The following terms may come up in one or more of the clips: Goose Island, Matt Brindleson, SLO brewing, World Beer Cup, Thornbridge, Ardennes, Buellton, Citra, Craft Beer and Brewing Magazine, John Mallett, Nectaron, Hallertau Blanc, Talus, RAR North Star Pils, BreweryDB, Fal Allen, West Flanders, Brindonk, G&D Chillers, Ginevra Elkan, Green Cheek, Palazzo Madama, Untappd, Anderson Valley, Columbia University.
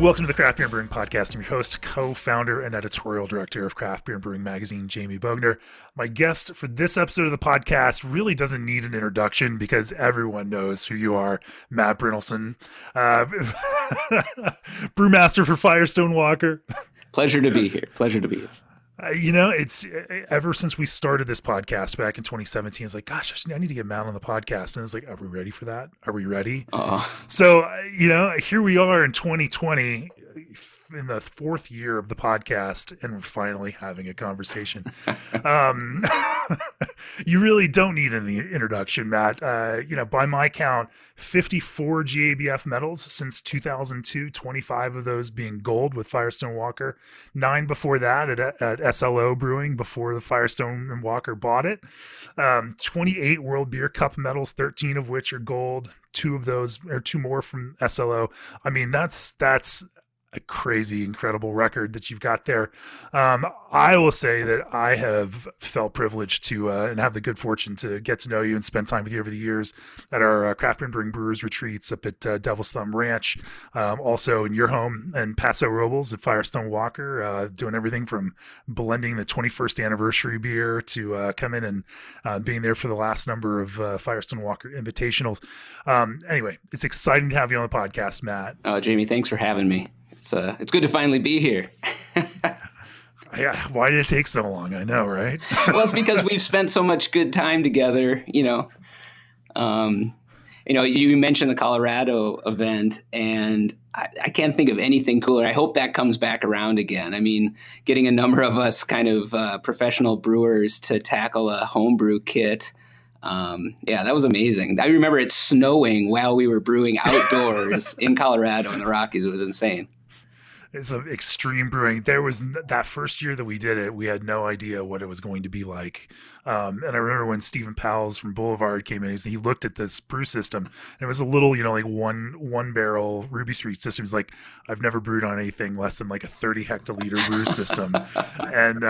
Welcome to the Craft Beer and Brewing Podcast. I'm your host, co-founder, and editorial director of Craft Beer and Brewing Magazine, Jamie Bogner. My guest for this episode of the podcast really doesn't need an introduction because everyone knows who you are, Matt Brindleson, brewmaster for Firestone Walker. Pleasure to be here. Pleasure to be here. It's ever since we started this podcast back in 2017, it's like, gosh, I need to get Matt on the podcast. And it's like, are we ready for that? Are we ready? So, here we are in 2020, in the fourth year of the podcast, and we're finally having a conversation. You really don't need any introduction, Matt. By my count, 54 GABF medals since 2002, 25 of those being gold with Firestone Walker, 9 before that at SLO Brewing before the Firestone and Walker bought it, 28 World Beer Cup medals, 13 of which are gold, 2 of those or 2 more from SLO. I mean, that's a crazy, incredible record that you've got there. I will say that I have felt privileged to and have the good fortune to get to know you and spend time with you over the years at our Craft Beer and Brewing Brewers retreats up at Devil's Thumb Ranch, also in your home in Paso Robles at Firestone Walker, doing everything from blending the 21st anniversary beer to come in and being there for the last number of Firestone Walker Invitationals. Anyway, it's exciting to have you on the podcast, Matt. Jamie, thanks for having me. It's good to finally be here. Yeah, why did it take so long? I know, right? Well, it's because we've spent so much good time together. You mentioned the Colorado event, and I can't think of anything cooler. I hope that comes back around again. I mean, getting a number of us kind of professional brewers to tackle a homebrew kit. That was amazing. I remember it snowing while we were brewing outdoors in Colorado in the Rockies. It was insane. It's an extreme brewing. There was that first year that we did it, we had no idea what it was going to be like. And I remember when Stephen Powell's from Boulevard came in, he looked at this brew system, and it was a little, like one barrel Ruby Street system. He's like, I've never brewed on anything less than like a 30 hectoliter brew system. And,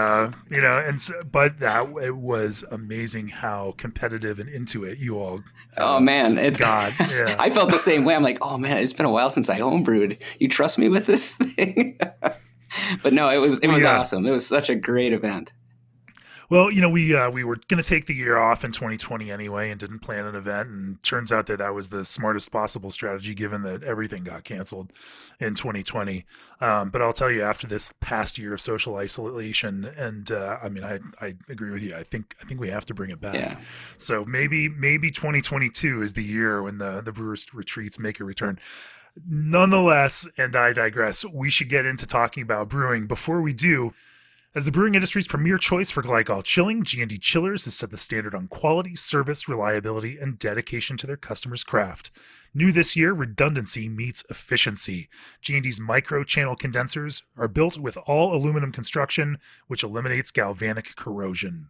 but that it was amazing how competitive and into it you all. Oh man. God, yeah. I felt the same way. I'm like, oh man, it's been a while since I homebrewed. You trust me with this thing? But no, it was awesome. It was such a great event. Well, we were going to take the year off in 2020 anyway and didn't plan an event. And turns out that was the smartest possible strategy, given that everything got canceled in 2020. But I'll tell you, after this past year of social isolation, and I agree with you. I think we have to bring it back. Yeah. So maybe 2022 is the year when the brewers retreats make a return. Nonetheless, and I digress, we should get into talking about brewing. Before we do, as the brewing industry's premier choice for glycol chilling, G&D Chillers has set the standard on quality, service, reliability, and dedication to their customers' craft. New this year, redundancy meets efficiency. G&D's micro-channel condensers are built with all aluminum construction, which eliminates galvanic corrosion.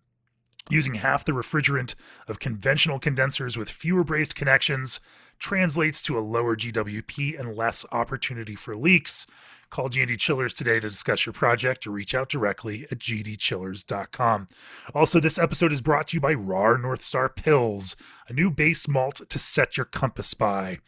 Using half the refrigerant of conventional condensers with fewer braced connections translates to a lower GWP and less opportunity for leaks. Call G&D Chillers today to discuss your project or reach out directly at gdchillers.com. Also, this episode is brought to you by RAR North Star Pils, a new base malt to set your compass by.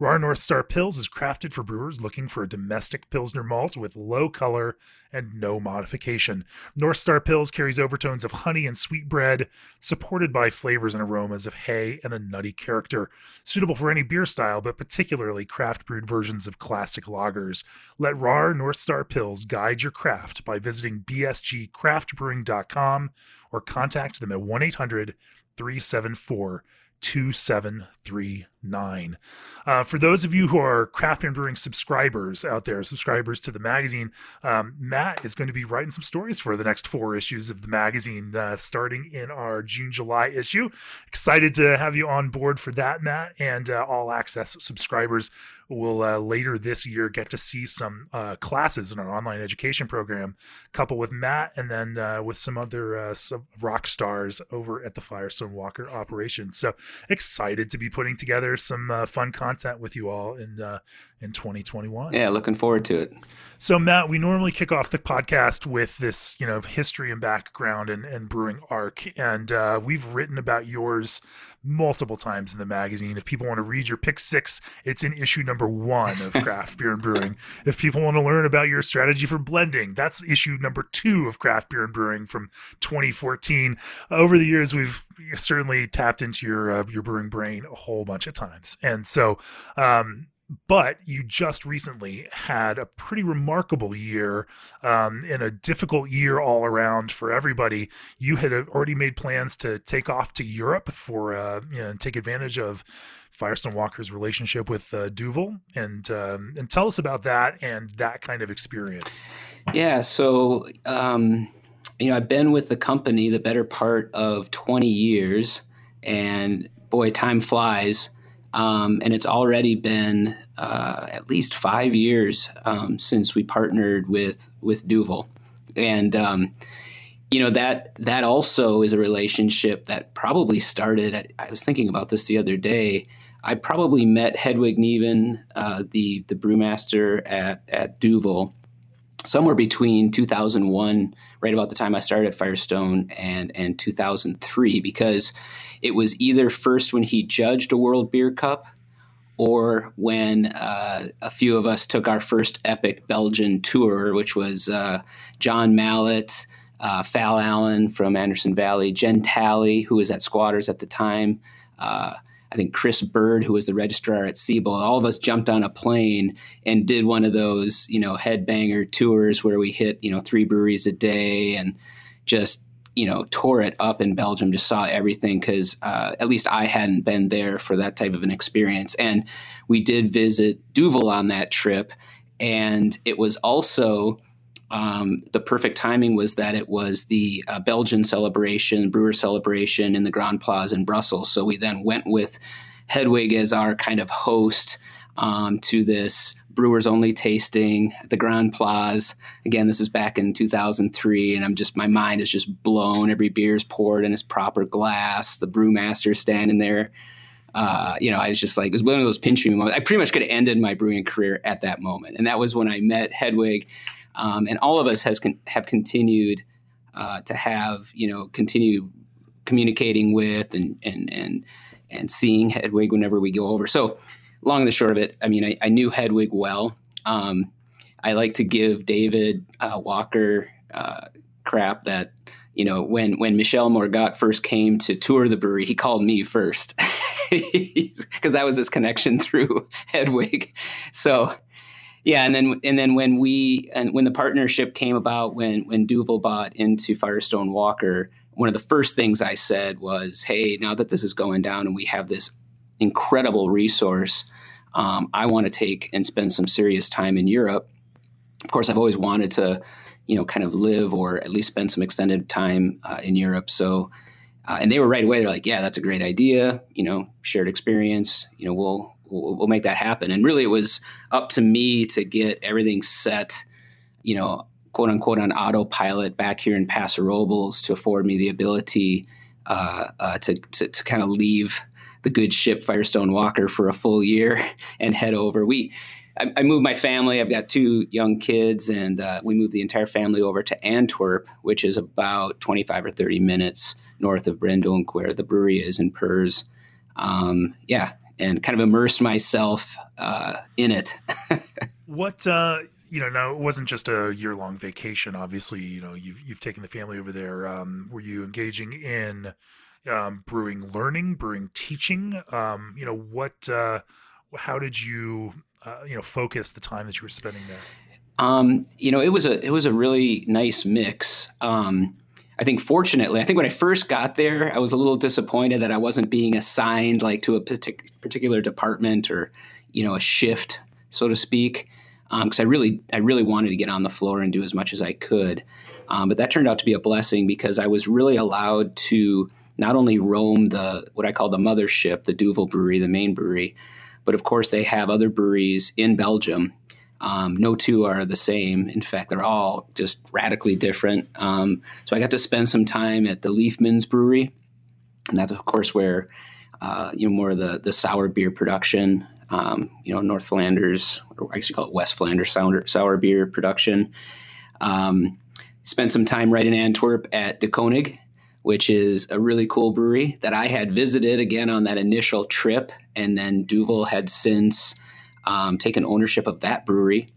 RAR North Star Pils is crafted for brewers looking for a domestic Pilsner malt with low color and no modification. North Star Pils carries overtones of honey and sweetbread, supported by flavors and aromas of hay and a nutty character. Suitable for any beer style, but particularly craft-brewed versions of classic lagers. Let RAR North Star Pils guide your craft by visiting bsgcraftbrewing.com or contact them at 1-800-374-2733. 9. For those of you who are Craft and Brewing subscribers out there, subscribers to the magazine, Matt is going to be writing some stories for the next 4 issues of the magazine, starting in our June-July issue. Excited to have you on board for that, Matt, and all access subscribers will later this year get to see some classes in our online education program, couple with Matt, and then with some other some rock stars over at the Firestone Walker operation. So excited to be putting together some fun content with you all in 2021. Yeah, looking forward to it. So Matt, we normally kick off the podcast with this, you know, history and background and brewing arc. And we've written about yours multiple times in the magazine. If people want to read your pick 6, it's in issue number 1 of Craft Beer and Brewing. If people want to learn about your strategy for blending, that's issue number 2 of Craft Beer and Brewing from 2014. Over the years, we've certainly tapped into your brewing brain a whole bunch of times. And so, but you just recently had a pretty remarkable year, and a difficult year all around for everybody. You had already made plans to take off to Europe for, you know, take advantage of Firestone Walker's relationship with Duvel, and tell us about that and that kind of experience. Yeah. So, you know, I've been with the company the better part of 20 years, and boy, time flies. And it's already been at least 5 years since we partnered with Duvel. And, you know, that also is a relationship that probably started at, I was thinking about this the other day. I probably met Hedwig Neven, the brewmaster at Duvel, somewhere between 2001, right about the time I started at Firestone, and 2003, because it was either first when he judged a World Beer Cup, or when a few of us took our first epic Belgian tour, which was John Mallett, Fal Allen from Anderson Valley, Jen Talley, who was at Squatters at the time, I think Chris Bird, who was the registrar at Siebel. All of us jumped on a plane and did one of those, you know, headbanger tours where we hit, you know, 3 breweries a day and just, you know, tore it up in Belgium, just saw everything, because at least I hadn't been there for that type of an experience. And we did visit Duvel on that trip. And it was also the perfect timing was that it was the Belgian celebration, brewer celebration in the Grand Place in Brussels. So we then went with Hedwig as our kind of host to this brewers only tasting at the Grand Place. Again, this is back in 2003, and my mind is just blown. Every beer is poured in its proper glass. The brewmaster standing there. You know, I was just like, it was one of those pinch me moments. I pretty much could have ended my brewing career at that moment. And that was when I met Hedwig. And all of us have continued to have, you know, continue communicating with and seeing Hedwig whenever we go over. So long and the short of it, I mean, I knew Hedwig well. I like to give David Walker crap that, you know, when Michel Morgat first came to tour the brewery, he called me first because that was his connection through Hedwig. So. Yeah, and then when the partnership came about, when Duvel bought into Firestone Walker, one of the first things I said was, "Hey, now that this is going down and we have this incredible resource, I want to take and spend some serious time in Europe." Of course, I've always wanted to, you know, kind of live or at least spend some extended time in Europe. So, and they were right away. They're like, "Yeah, that's a great idea. You know, shared experience. You know, we'll make that happen." And really it was up to me to get everything set, you know, quote unquote, on autopilot back here in Paso Robles to afford me the ability to kind of leave the good ship Firestone Walker for a full year and head over. I moved my family. I've got 2 young kids, and we moved the entire family over to Antwerp, which is about 25 or 30 minutes north of Brindonk, where the brewery is in Pers. Yeah. And kind of immersed myself in it. What, you know, now it wasn't just a year-long vacation. Obviously, you know, you've taken the family over there. Were you engaging in brewing learning, brewing teaching? You know, what, how did you, you know, focus the time that you were spending there? You know, it was a really nice mix. I think fortunately, I think when I first got there, I was a little disappointed that I wasn't being assigned like to a particular department or, you know, a shift, so to speak, because I really wanted to get on the floor and do as much as I could. But that turned out to be a blessing because I was really allowed to not only roam the what I call the mothership, the Duvel brewery, the main brewery, but of course they have other breweries in Belgium. No two are the same. In fact, they're all just radically different. So I got to spend some time at the Leafman's Brewery, and that's of course where more of the sour beer production, North Flanders, or I guess you call it West Flanders sour beer production. Spent some time right in Antwerp at De Koning, which is a really cool brewery that I had visited again on that initial trip. And then Duvel had since taken ownership of that brewery.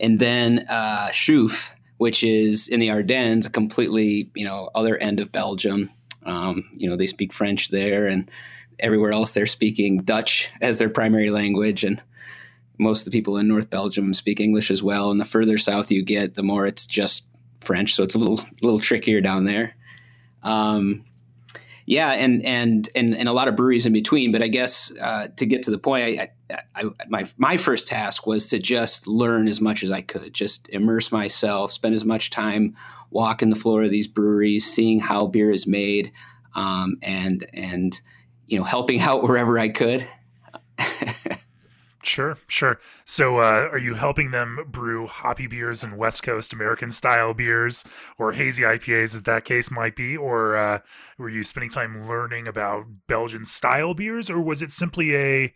And then Schoof, which is in the Ardennes, a completely, other end of Belgium. They speak French there, and everywhere else they're speaking Dutch as their primary language. And most of the people in North Belgium speak English as well. And the further south you get, the more it's just French. So it's a little trickier down there. And a lot of breweries in between. But I guess to get to the point, my first task was to just learn as much as I could, just immerse myself, spend as much time walking the floor of these breweries, seeing how beer is made, and helping out wherever I could. Sure. So are you helping them brew hoppy beers and West Coast American style beers or hazy IPAs as that case might be? Or were you spending time learning about Belgian style beers? Or was it simply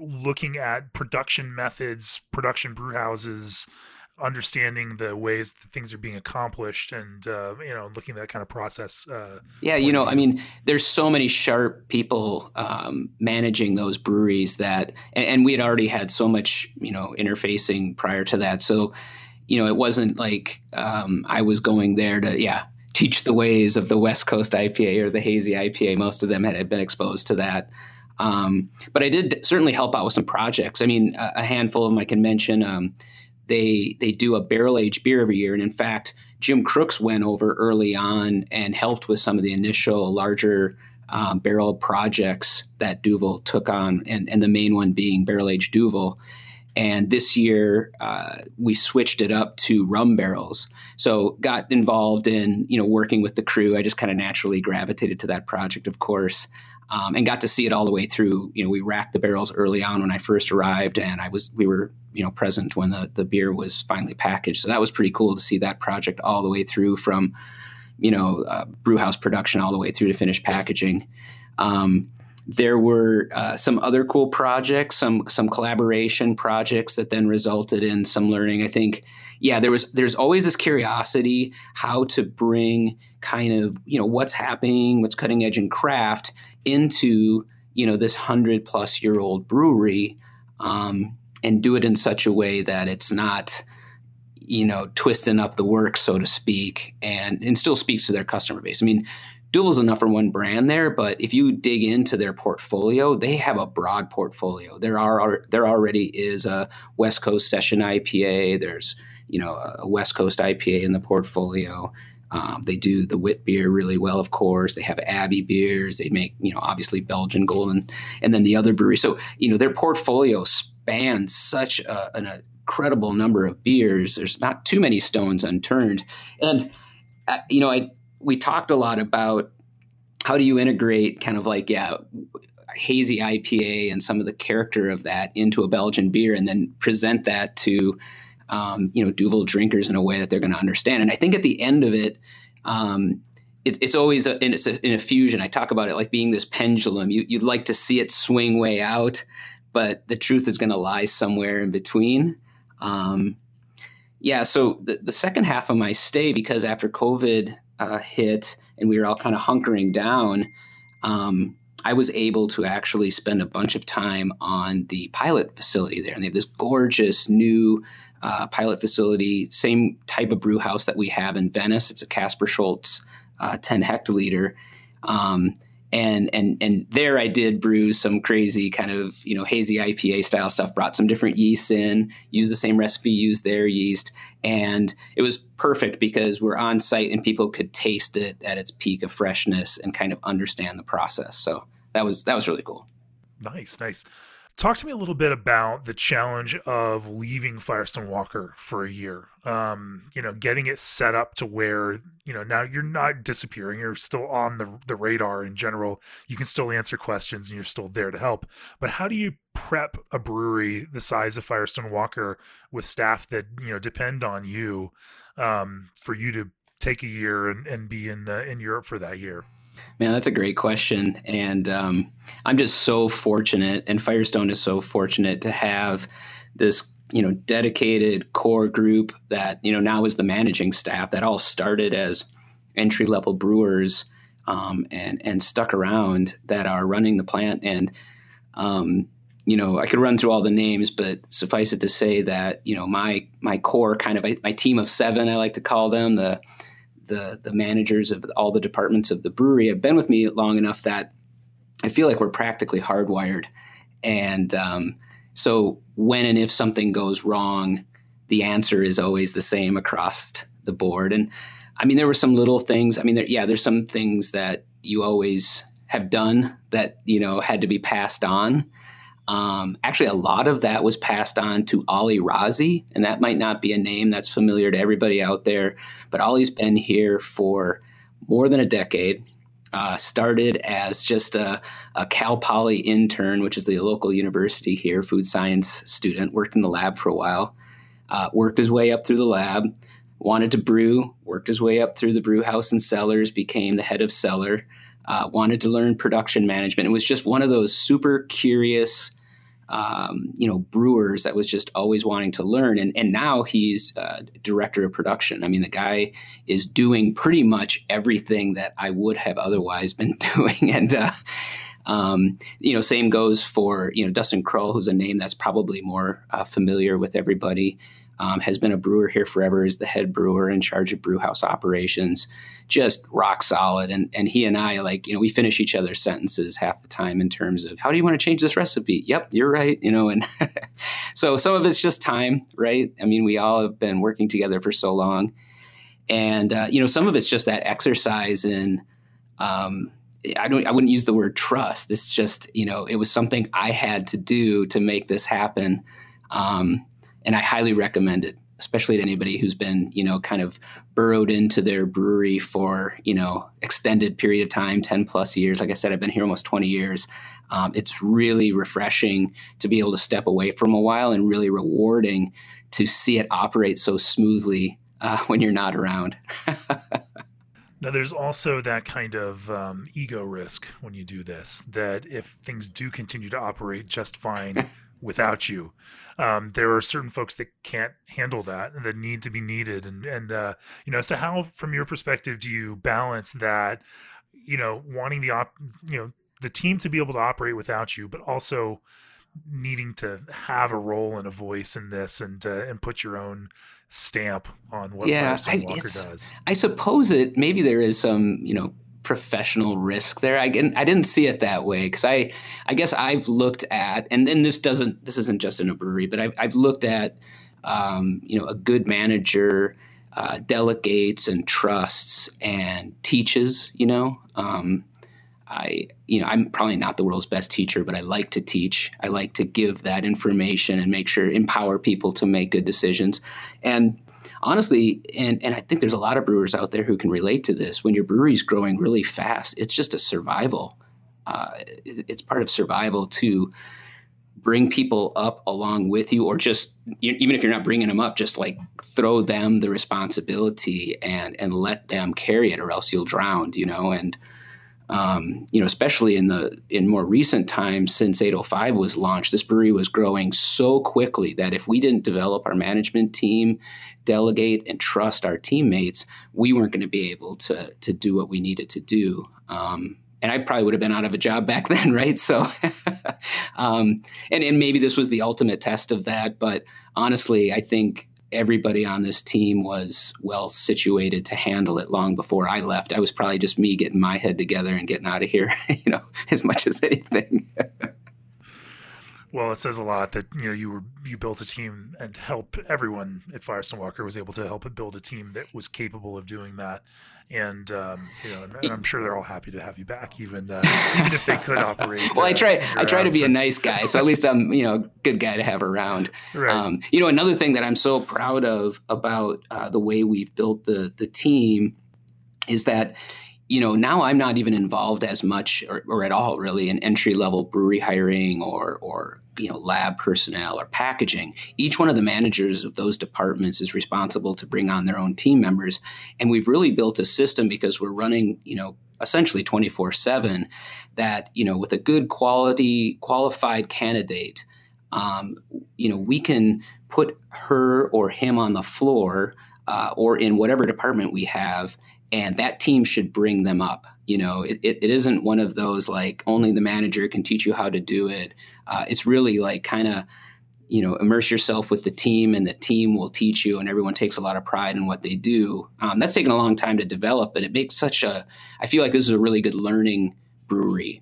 looking at production methods, production brew houses, understanding the ways that things are being accomplished and, looking at that kind of process? There's so many sharp people managing those breweries that, and we had already had so much, interfacing prior to that. So, it wasn't like I was going there to, teach the ways of the West Coast IPA or the hazy IPA. Most of them had been exposed to that. But I did certainly help out with some projects. I mean, a handful of them I can mention. They do a barrel-aged beer every year. And in fact, Jim Crooks went over early on and helped with some of the initial larger barrel projects that Duvel took on, and the main one being barrel-aged Duvel. And this year, we switched it up to rum barrels. So got involved in, working with the crew. I just kind of naturally gravitated to that project, of course, and got to see it all the way through. We racked the barrels early on when I first arrived, and we were present when the beer was finally packaged. So that was pretty cool to see that project all the way through from, brew house production all the way through to finished packaging. There were some other cool projects, some collaboration projects that then resulted in some learning. I think, there's always this curiosity how to bring kind of, what's happening, what's cutting edge in craft into, this 100-plus-year-old brewery, and do it in such a way that it's not, twisting up the work, so to speak, and still speaks to their customer base. I mean, Duvel's the number one brand there, but if you dig into their portfolio, they have a broad portfolio. There already is a West Coast Session IPA. There's, a West Coast IPA in the portfolio. They do the wit beer really well, of course. They have Abbey beers. They make, obviously Belgian Golden, and then the other brewery. So, their portfolio spans such an incredible number of beers. There's not too many stones unturned. And, we talked a lot about how do you integrate kind of like, hazy IPA and some of the character of that into a Belgian beer and then present that to, Duvel drinkers in a way that they're going to understand. And I think at the end of it, it's always an infusion. I talk about it like being this pendulum. You'd like to see it swing way out, but the truth is going to lie somewhere in between. So the second half of my stay, because after COVID hit and we were all kind of hunkering down, I was able to actually spend a bunch of time on the pilot facility there. And they have this gorgeous new pilot facility, same type of brew house that we have in Venice. It's a Casper Schultz 10 hectoliter. And there I did brew some crazy kind of, you know, hazy IPA style stuff, brought some different yeasts in, used the same recipe, used their yeast. And it was perfect because we're on site and people could taste it at its peak of freshness and kind of understand the process. So that was really cool. Nice, nice. Talk to me a little bit about the challenge of leaving Firestone Walker for a year, getting it set up to where, now you're not disappearing. You're still on the radar in general. You can still answer questions and you're still there to help. But how do you prep a brewery the size of Firestone Walker with staff that, depend on you for you to take a year and be in Europe for that year? Man, that's a great question. And I'm just so fortunate, and Firestone is so fortunate to have this, dedicated core group that, now is the managing staff that all started as entry-level brewers and stuck around that are running the plant. And, I could run through all the names, but suffice it to say that, my core kind of my team of seven, I like to call them, the managers of all the departments of the brewery have been with me long enough that I feel like we're practically hardwired. And so when and if something goes wrong, the answer is always the same across the board. And I mean, there were some little things. I mean, there's some things that you always have done that, had to be passed on. Actually, a lot of that was passed on to Ollie Razi, and that might not be a name that's familiar to everybody out there, but Ollie's been here for more than a decade, started as just a Cal Poly intern, which is the local university here, food science student, worked in the lab for a while, worked his way up through the lab, wanted to brew, worked his way up through the brew house and cellars, became the head of cellar, wanted to learn production management. It was just one of those super curious brewers that was just always wanting to learn. And now he's director of production. I mean, the guy is doing pretty much everything that I would have otherwise been doing. And, same goes for, Dustin Krull, who's a name that's probably more familiar with everybody, has been a brewer here forever, is the head brewer in charge of brew house operations, just rock solid. And he and I, we finish each other's sentences half the time in terms of, how do you want to change this recipe? Yep, you're right. And so some of it's just time, right? I mean, we all have been working together for so long. And, some of it's just that exercise in, I wouldn't use the word trust. It's just, it was something I had to do to make this happen. And I highly recommend it, especially to anybody who's been, kind of burrowed into their brewery for, extended period of time, 10 plus years. Like I said, I've been here almost 20 years. It's really refreshing to be able to step away from a while and really rewarding to see it operate so smoothly when you're not around. Now, there's also that kind of ego risk when you do this, that if things do continue to operate just fine without you, there are certain folks that can't handle that and that need to be needed. So how, from your perspective, do you balance that, wanting the team to be able to operate without you, but also needing to have a role and a voice in this and put your own stamp on what Firestone Walker does? I suppose maybe there is some, professional risk there. I didn't see it that way because I guess I've looked at, and then this isn't just in a brewery, but I've looked at, a good manager delegates and trusts and teaches. I'm probably not the world's best teacher, but I like to teach. I like to give that information and empower people to make good decisions. And honestly, and I think there's a lot of brewers out there who can relate to this, when your brewery's growing really fast, it's just a survival. It's part of survival to bring people up along with you, or just, even if you're not bringing them up, just throw them the responsibility and let them carry it, or else you'll drown, especially in more recent times, since 805 was launched, this brewery was growing so quickly that if we didn't develop our management team, delegate and trust our teammates, we weren't going to be able to do what we needed to do. And I probably would have been out of a job back then, right? So, and maybe this was the ultimate test of that. But honestly, I think everybody on this team was well situated to handle it long before I left. I was probably just me getting my head together and getting out of here, you know, as much as anything. Well, it says a lot that, you know, you built a team and helped everyone at Firestone Walker was able to help it build a team that was capable of doing that. And, you know, and I'm sure they're all happy to have you back, even if they could operate. Well, I try to be a nice guy. So at least I'm, you know, a good guy to have around. Right. You know, another thing that I'm so proud of about the way we've built the team is that, you know, now I'm not even involved as much or at all really in entry-level brewery hiring or you know, lab personnel or packaging. Each one of the managers of those departments is responsible to bring on their own team members. And we've really built a system because we're running, you know, essentially 24/7 that, you know, with a good qualified candidate, you know, we can put her or him on the floor or in whatever department we have. And that team should bring them up. You know, it isn't one of those like only the manager can teach you how to do it. It's really like kind of, you know, immerse yourself with the team and the team will teach you, and everyone takes a lot of pride in what they do. That's taken a long time to develop, but it makes I feel like this is a really good learning brewery.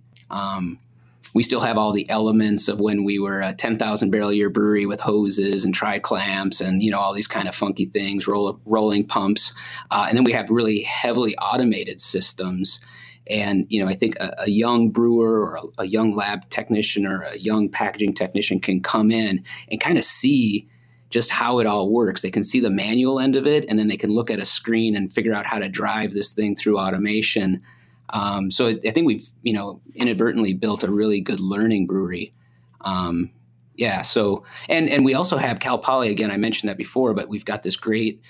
We still have all the elements of when we were a 10,000 barrel a year brewery with hoses and tri-clamps and, you know, all these kind of funky things, rolling pumps. And then we have really heavily automated systems. And, you know, I think a young brewer or a young lab technician or a young packaging technician can come in and kind of see just how it all works. They can see the manual end of it, and then they can look at a screen and figure out how to drive this thing through automation. So I think we've, you know, inadvertently built a really good learning brewery. Yeah. So, and we also have Cal Poly again, I mentioned that before, but we've got this great,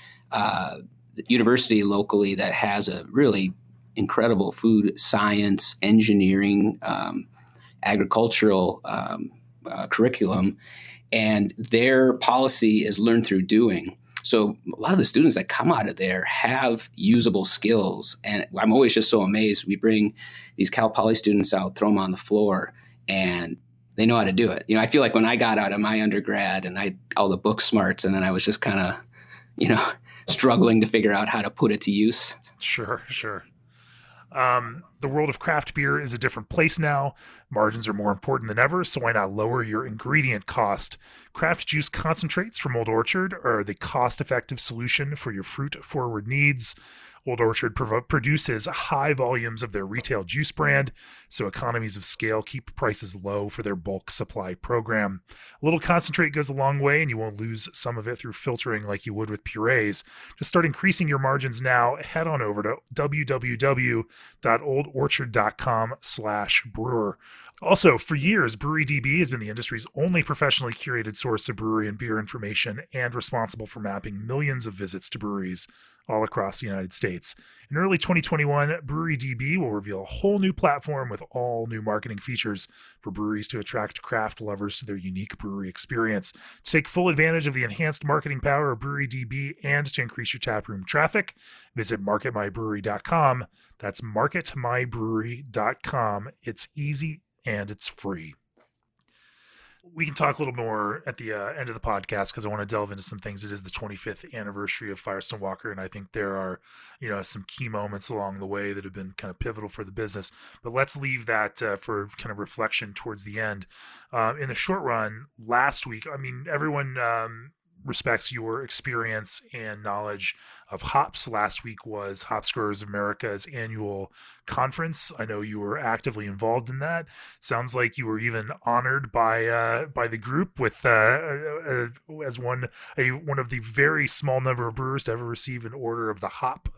university locally that has a really incredible food science, engineering, agricultural, curriculum, and their policy is learn through doing. So a lot of the students that come out of there have usable skills. And I'm always just so amazed. We bring these Cal Poly students out, throw them on the floor, and they know how to do it. You know, I feel like when I got out of my undergrad and I all the book smarts, and then I was just kind of, you know, struggling to figure out how to put it to use. Sure, sure. The world of craft beer is a different place now. Margins are more important than ever, so why not lower your ingredient cost? Craft juice concentrates from Old Orchard are the cost-effective solution for your fruit-forward needs. Old Orchard produces high volumes of their retail juice brand, so economies of scale keep prices low for their bulk supply program. A little concentrate goes a long way, and you won't lose some of it through filtering like you would with purees. To start increasing your margins now, head on over to www.oldorchard.com/brewer. Also, for years, BreweryDB has been the industry's only professionally curated source of brewery and beer information and responsible for mapping millions of visits to breweries all across the United States. In early 2021, BreweryDB will reveal a whole new platform with all new marketing features for breweries to attract craft lovers to their unique brewery experience. To take full advantage of the enhanced marketing power of BreweryDB and to increase your taproom traffic, visit MarketMyBrewery.com. That's MarketMyBrewery.com. It's easy and it's free. We can talk a little more at the end of the podcast because I want to delve into some things. It is the 25th anniversary of Firestone Walker, and I think there are, you know, some key moments along the way that have been kind of pivotal for the business. But let's leave that for kind of reflection towards the end. In the short run, last week, I mean, everyone respects your experience and knowledge of hops. Last week was Hop Growers of America's annual conference. I know you were actively involved in that. Sounds like you were even honored by the group with as one of the very small number of brewers to ever receive an Order of the Hop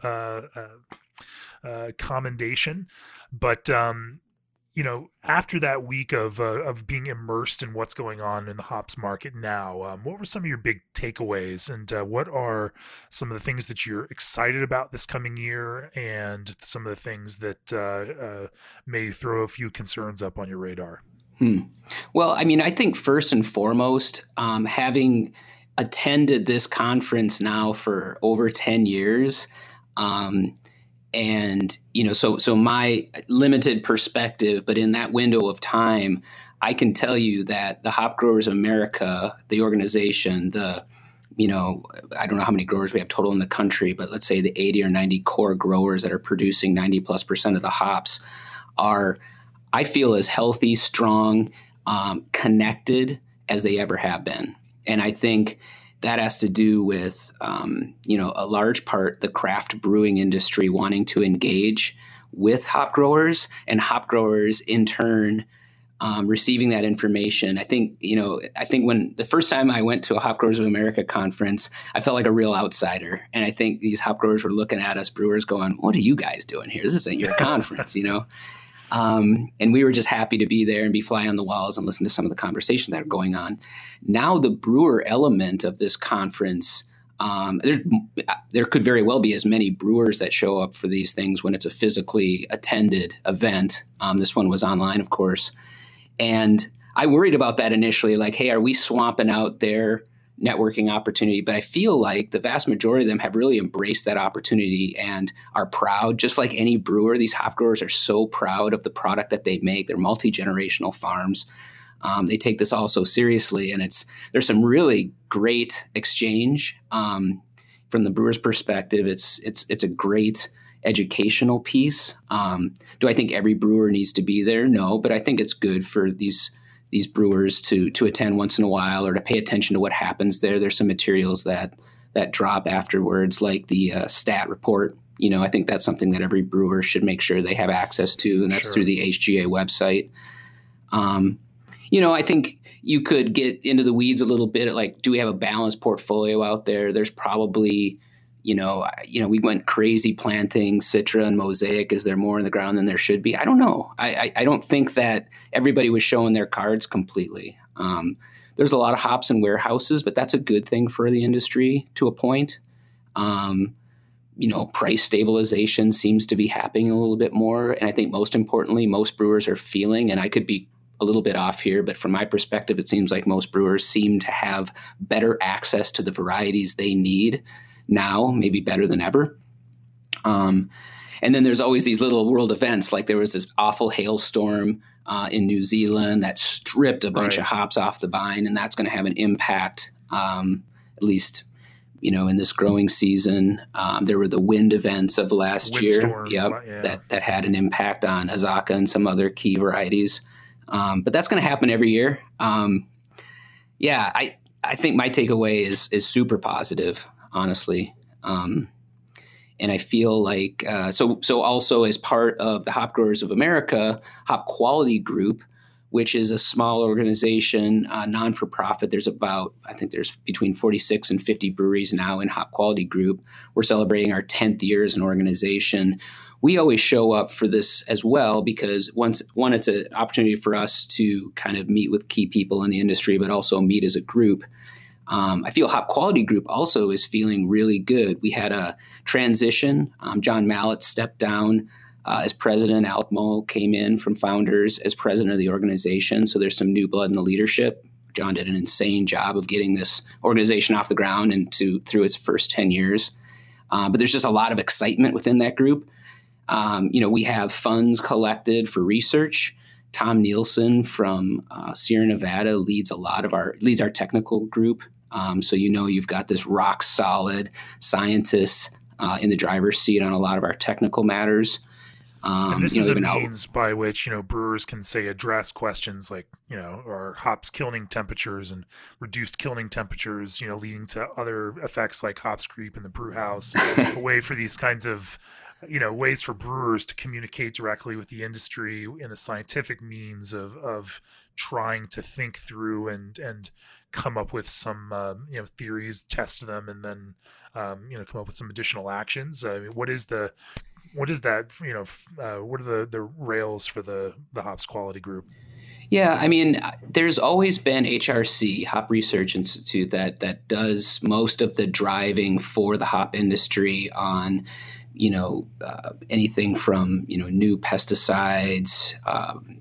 commendation. But you know, after that week of being immersed in what's going on in the hops market now, what were some of your big takeaways, and what are some of the things that you're excited about this coming year, and some of the things that may throw a few concerns up on your radar? Well, I mean, I think first and foremost, having attended this conference now for over 10 years, and, you know, so my limited perspective, but in that window of time, I can tell you that the Hop Growers of America, the organization, the you know, I don't know how many growers we have total in the country, but let's say the 80 or 90 core growers that are producing 90+% of the hops are, I feel, as healthy, strong, connected as they ever have been. And I think that has to do with, you know, a large part the craft brewing industry wanting to engage with hop growers, and hop growers in turn receiving that information. I think, you know, I think when the first time I went to a Hop Growers of America conference, I felt like a real outsider. And I think these hop growers were looking at us brewers going, what are you guys doing here? This isn't your conference, you know? And we were just happy to be there and be fly on the walls and listen to some of the conversations that are going on. Now the brewer element of this conference, there could very well be as many brewers that show up for these things when it's a physically attended event. This one was online, of course. And I worried about that initially, like, hey, are we swamping out their networking opportunity? But I feel like the vast majority of them have really embraced that opportunity and are proud, just like any brewer. These hop growers are so proud of the product that they make. They're multi-generational farms. They take this all so seriously, and there's some really great exchange from the brewer's perspective. It's a great educational piece. Do I think every brewer needs to be there? No, but I think it's good for these brewers to attend once in a while, or to pay attention to what happens there. There's some materials that drop afterwards, like the stat report. You know, I think that's something that every brewer should make sure they have access to, and that's through the HGA website. You know, I think you could get into the weeds a little bit, like, do we have a balanced portfolio out there? There's probably, you know, we went crazy planting Citra and Mosaic. Is there more in the ground than there should be? I don't know. I don't think that everybody was showing their cards completely. There's a lot of hops in warehouses, but that's a good thing for the industry to a point. You know, price stabilization seems to be happening a little bit more. And I think most importantly, most brewers are feeling, and I could be a little bit off here, but from my perspective, it seems like most brewers seem to have better access to the varieties they need now, maybe better than ever. And then there's always these little world events, like there was this awful hailstorm in New Zealand that stripped a bunch of hops off the vine, and that's going to have an impact, at least, you know, in this growing season. There were the wind events of last year. Storms, that had an impact on Azaka and some other key varieties. But that's going to happen every year. I think my takeaway is super positive, honestly. And I feel like, so also as part of the Hop Growers of America, Hop Quality Group, which is a small organization, non-for-profit. There's about, I think there's between 46 and 50 breweries now in Hop Quality Group. We're celebrating our 10th year as an organization. We always show up for this as well, because one, it's an opportunity for us to kind of meet with key people in the industry, but also meet as a group. I feel Hop Quality Group also is feeling really good. We had a transition. John Mallett stepped down as president. Alec Mull came in from Founders as president of the organization. So there's some new blood in the leadership. John did an insane job of getting this organization off the ground and through its first 10 years. But there's just a lot of excitement within that group. You know, we have funds collected for research. Tom Nielsen from Sierra Nevada leads our technical group. So, you know, you've got this rock solid scientist in the driver's seat on a lot of our technical matters. And this is a means by which, you know, brewers can, say, address questions like, you know, are hops kilning temperatures and reduced kilning temperatures, you know, leading to other effects like hops creep in the brew house, a way for these kinds of, you know, ways for brewers to communicate directly with the industry in a scientific means of trying to think through and come up with some, you know, theories, test them, and then, you know, come up with some additional actions. I mean, what are the rails for the Hops Quality Group? Yeah, I mean, there's always been HRC, Hop Research Institute, that does most of the driving for the hop industry on, you know, anything from, you know, new pesticides,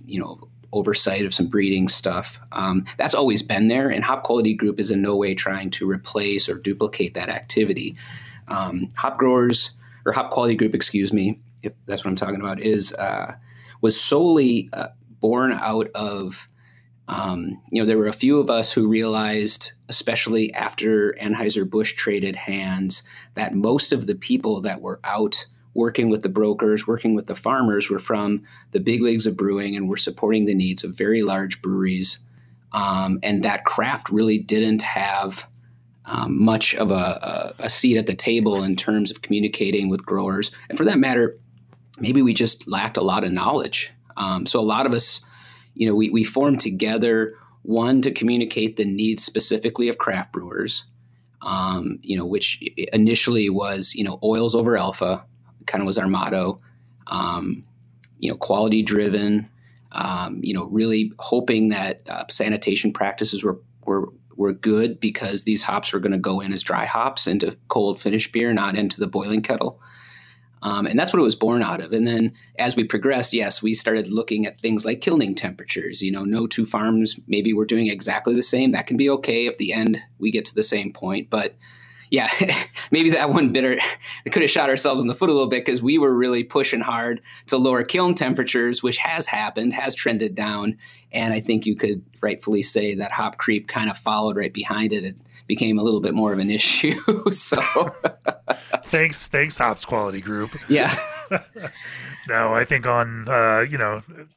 you know, oversight of some breeding stuff. That's always been there. And Hop Quality Group is in no way trying to replace or duplicate that activity. Hop Quality Group, excuse me, if that's what I'm talking about, was solely born out of There were a few of us who realized, especially after Anheuser-Busch traded hands, that most of the people that were out working with the brokers, working with the farmers, were from the big leagues of brewing and were supporting the needs of very large breweries. And that craft really didn't have much of a seat at the table in terms of communicating with growers. And for that matter, maybe we just lacked a lot of knowledge. So a lot of us, we formed together, one, to communicate the needs specifically of craft brewers, which initially was, oils over alpha, kind of was our motto, quality driven, really hoping that sanitation practices were good, because these hops were going to go in as dry hops into cold finished beer, not into the boiling kettle. And that's what it was born out of. And then as we progressed, yes, we started looking at things like kilning temperatures. No two farms maybe were doing exactly the same. That can be okay if the end we get to the same point. But yeah, maybe that one bitter, we could have shot ourselves in the foot a little bit, because we were really pushing hard to lower kiln temperatures, which has trended down. And I think you could rightfully say that hop creep kind of followed right behind it. It became a little bit more of an issue. So thanks, Hops Quality Group. Yeah. No, I think on,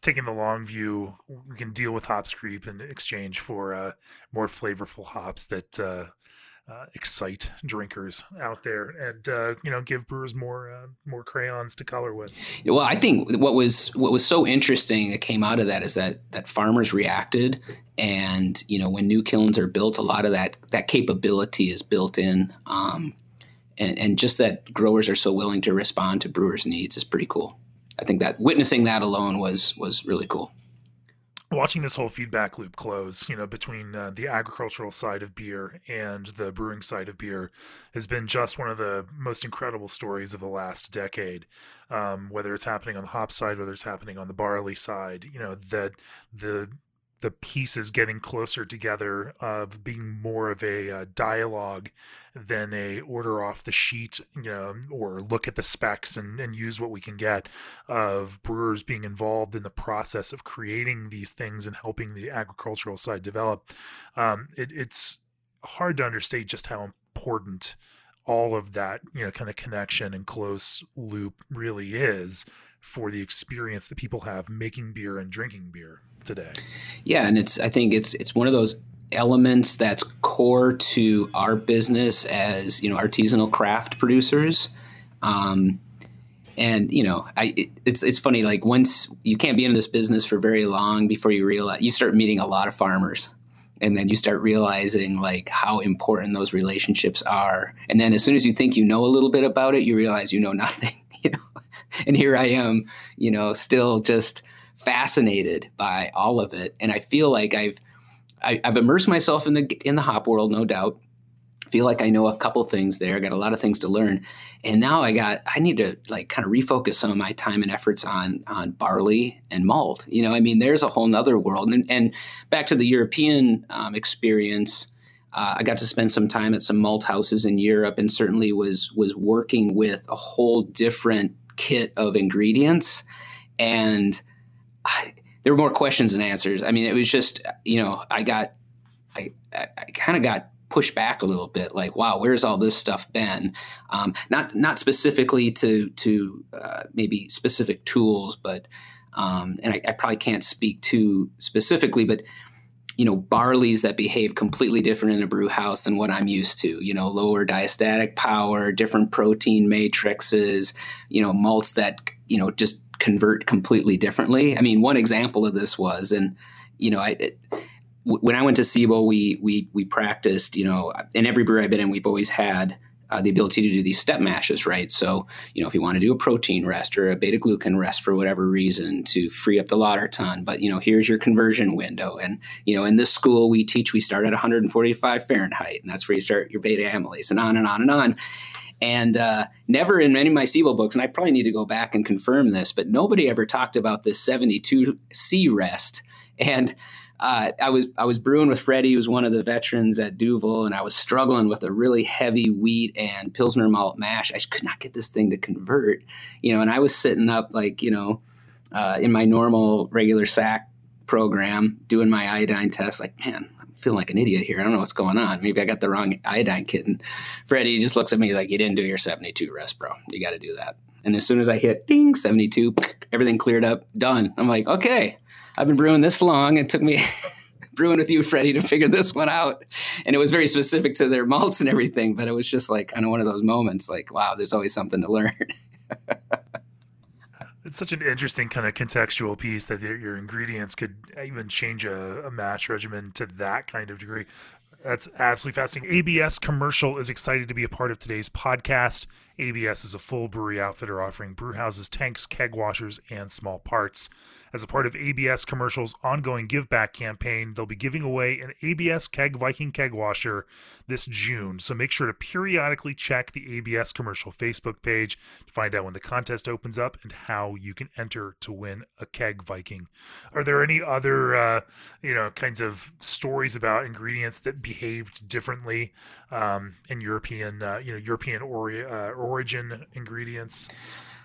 taking the long view, we can deal with hops creep in exchange for more flavorful hops that excite drinkers out there, and give brewers more crayons to color with. Well, I think what was so interesting that came out of that is that farmers reacted, and when new kilns are built, a lot of that capability is built in, and just that growers are so willing to respond to brewers' needs is pretty cool. I think that witnessing that alone was really cool. Watching this whole feedback loop close, between the agricultural side of beer and the brewing side of beer has been just one of the most incredible stories of the last decade. Whether it's happening on the hop side, whether it's happening on the barley side, that the pieces getting closer together, of being more of a dialogue than a order off the sheet, or look at the specs and use what we can get, of brewers being involved in the process of creating these things and helping the agricultural side develop. It's hard to understate just how important all of that, kind of connection and close loop really is for the experience that people have making beer and drinking beer today. Yeah, and I think it's one of those elements that's core to our business as artisanal craft producers, it's funny, like once you can't be in this business for very long before you realize you start meeting a lot of farmers, and then you start realizing like how important those relationships are, and then as soon as you think you know a little bit about it, you realize you know nothing. And here I am, still just fascinated by all of it. And I feel like I've immersed myself in the hop world, no doubt. Feel like I know a couple things there. I got a lot of things to learn. And now I need to like kind of refocus some of my time and efforts on barley and malt. There's a whole nother world. And back to the European experience, I got to spend some time at some malt houses in Europe, and certainly was working with a whole different kit of ingredients, and there were more questions than answers. It was just, I kind of got pushed back a little bit, like, wow, where's all this stuff been? Not specifically to maybe specific tools, but I probably can't speak to specifically, but barleys that behave completely different in a brew house than what I'm used to, lower diastatic power, different protein matrices, malts that, just convert completely differently. One example of this was, when I went to Siebel, we practiced, in every brewery I've been in, we've always had the ability to do these step mashes, right? So, if you want to do a protein rest or a beta-glucan rest for whatever reason to free up the lauter ton, but, here's your conversion window. And, in this school we start at 145 Fahrenheit, and that's where you start your beta amylase, and on and on and on. And never in any of my Siebel books, and I probably need to go back and confirm this, but nobody ever talked about this 72 C rest. And I was brewing with Freddie, who was one of the veterans at Duvel, and I was struggling with a really heavy wheat and Pilsner malt mash. I could not get this thing to convert, and I was sitting up like, in my normal regular sack program, doing my iodine test, like, man, I'm feeling like an idiot here. I don't know what's going on. Maybe I got the wrong iodine kit. And Freddie just looks at me, he's like, you didn't do your 72 rest, bro. You got to do that. And as soon as I hit, ding, 72, everything cleared up, done. I'm like, okay, I've been brewing this long. It took me brewing with you, Freddie, to figure this one out. And it was very specific to their malts and everything, but it was just like kind of one of those moments like, wow, there's always something to learn. It's such an interesting kind of contextual piece that your ingredients could even change a mash regimen to that kind of degree. That's absolutely fascinating. ABS Commercial is excited to be a part of today's podcast. ABS is a full brewery outfitter offering brew houses, tanks, keg washers, and small parts. As a part of ABS Commercial's ongoing Give Back campaign, they'll be giving away an ABS Keg Viking Keg Washer this June. So make sure to periodically check the ABS Commercial Facebook page to find out when the contest opens up and how you can enter to win a Keg Viking. Are there any other, kinds of stories about ingredients that behaved differently in European origin ingredients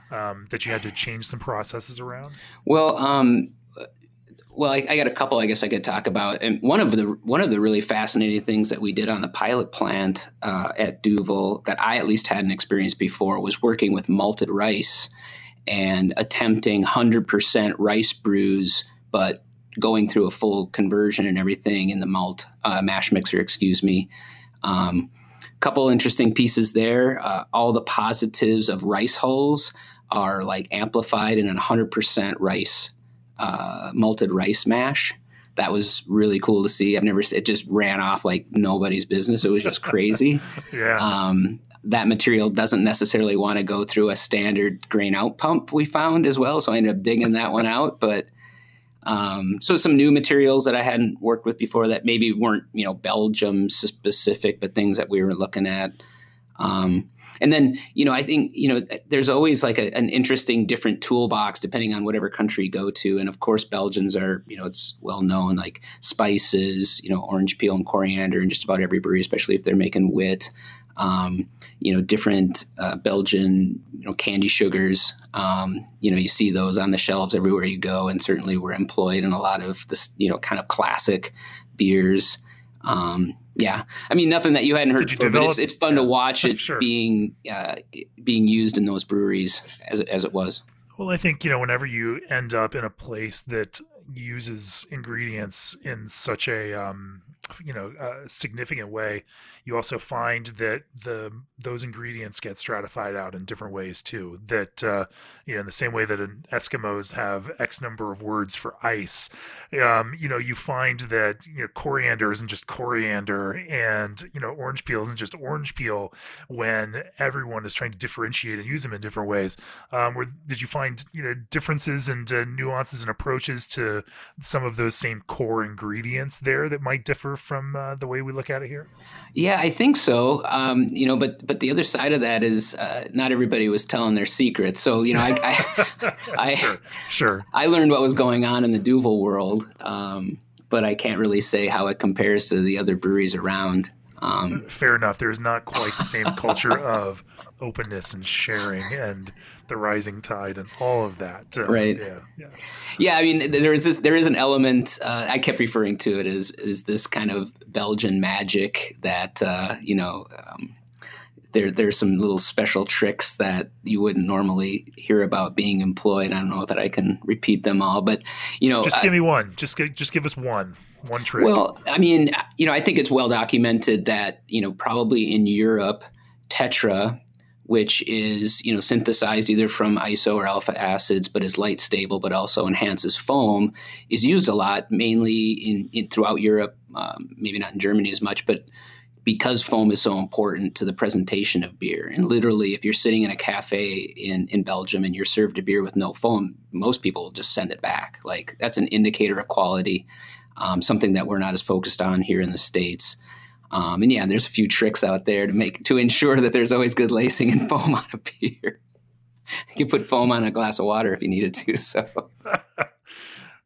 that you had to change some processes around? Well, I got a couple, I guess I could talk about. And one of the really fascinating things that we did on the pilot plant at Duvel that I at least hadn't experienced before was working with malted rice and attempting 100% rice brews, but going through a full conversion and everything in the mash mixer, couple interesting pieces there. All the positives of rice hulls are like amplified in 100% rice, malted rice mash. That was really cool to see. It just ran off like nobody's business. It was just crazy. Yeah. That material doesn't necessarily want to go through a standard grain out pump we found as well. So I ended up digging that one out, but so some new materials that I hadn't worked with before that maybe weren't, Belgium specific, but things that we were looking at. And then, I think, there's always like an interesting different toolbox depending on whatever country you go to. And of course, Belgians are, it's well known, like spices, orange peel and coriander in just about every brewery, especially if they're making wit, different Belgian, candy sugars, you see those on the shelves everywhere you go. And certainly we're employed in a lot of this, kind of classic beers. Nothing that you hadn't heard before, but it's fun to watch it being used in those breweries as it was. Well, I think, whenever you end up in a place that uses ingredients in such a, significant way, you also find that those ingredients get stratified out in different ways too. That in the same way that Eskimos have X number of words for ice, you find that coriander isn't just coriander, and orange peel isn't just orange peel. When everyone is trying to differentiate and use them in different ways, or did you find differences and nuances and approaches to some of those same core ingredients there that might differ from the way we look at it here? Yeah, I think so. But the other side of that is not everybody was telling their secrets. So, I learned what was going on in the Duvel world, but I can't really say how it compares to the other breweries around. Fair enough. There is not quite the same culture of openness and sharing and the rising tide and all of that. Right. Yeah. There is an element, I kept referring to it as this kind of Belgian magic that, there's some little special tricks that you wouldn't normally hear about being employed. I don't know that I can repeat them all, but just give me one. Just give us one trick. Well, I think it's well documented that probably in Europe, tetra, which is synthesized either from iso or alpha acids, but is light stable, but also enhances foam, is used a lot, mainly in throughout Europe. Maybe not in Germany as much, but because foam is so important to the presentation of beer. And literally, if you're sitting in a cafe in Belgium and you're served a beer with no foam, most people will just send it back. Like, that's an indicator of quality, something that we're not as focused on here in the States. There's a few tricks out there to ensure that there's always good lacing and foam on a beer. You put foam on a glass of water if you needed to, so...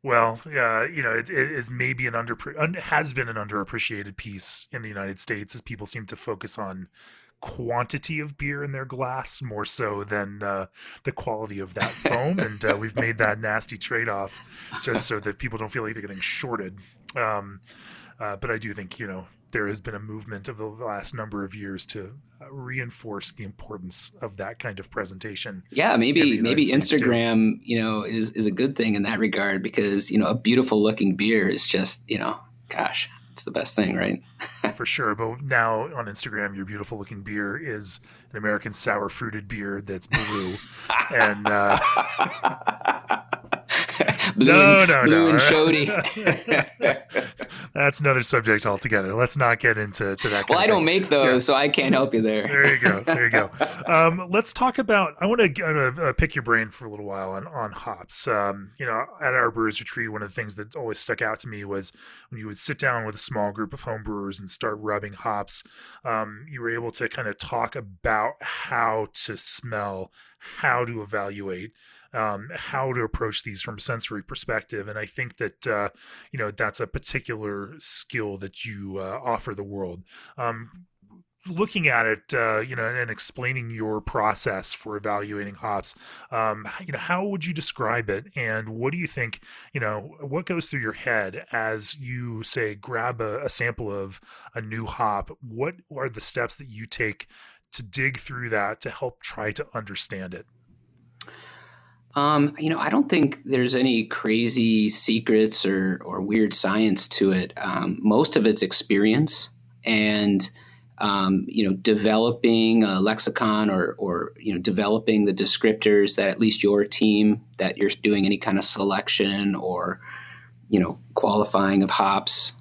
Well, it has been an underappreciated piece in the United States as people seem to focus on quantity of beer in their glass more so than the quality of that foam. And we've made that nasty trade-off just so that people don't feel like they're getting shorted. But I do think, you know, there has been a movement of the last number of years to reinforce the importance of that kind of presentation. Yeah, maybe Instagram, you know, is a good thing in that regard, because, you know, a beautiful looking beer is just, you know, gosh, it's the best thing, right? For sure. But now on Instagram, your beautiful looking beer is an American sour fruited beer that's blue. And blue and chody. That's another subject altogether. Let's not get into that. Well, I don't make those, so I can't help you there. There you go. Let's talk about, I want to pick your brain for a little while on hops. You know, at our brewers retreat, one of the things that always stuck out to me was when you would sit down with a small group of home brewers and start rubbing hops, you were able to kind of talk about how to smell, how to evaluate, how to approach these from a sensory perspective. And I think that, you know, that's a particular skill that you offer the world. Looking at it, you know, and explaining your process for evaluating hops, you know, how would you describe it? And what do you think, you know, what goes through your head as you say, grab a sample of a new hop? What are the steps that you take to dig through that to help try to understand it? You know, I don't think there's any crazy secrets or weird science to it. Most of it's experience and, you know, developing a lexicon or, you know, developing the descriptors that at least your team, that you're doing any kind of selection or, you know, qualifying of hops,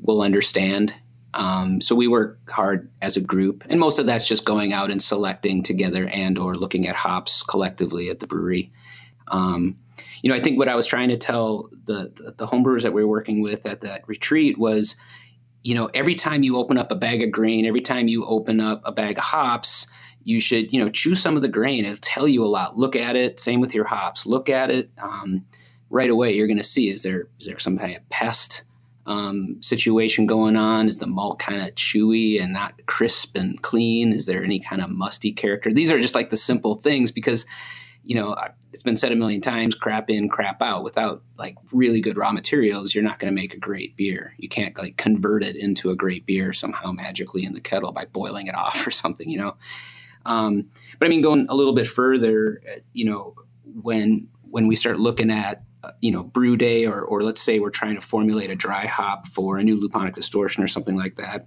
will understand. So we work hard as a group, and most of that's just going out and selecting together and or looking at hops collectively at the brewery. You know, I think what I was trying to tell the homebrewers that we were working with at that retreat was, you know, every time you open up a bag of grain, every time you open up a bag of hops, you should, you know, chew some of the grain. It'll tell you a lot. Look at it. Same with your hops. Look at it. Right away, you're going to see, is there some kind of pest situation going on? Is the malt kind of chewy and not crisp and clean? Is there any kind of musty character? These are just like the simple things, because, you know, it's been said a million times, crap in, crap out. Without like really good raw materials, you're not going to make a great beer. You can't like convert it into a great beer somehow magically in the kettle by boiling it off or something, you know? But I mean, going a little bit further, you know, when we start looking at, you know, brew day, or let's say we're trying to formulate a dry hop for a new luponic distortion or something like that.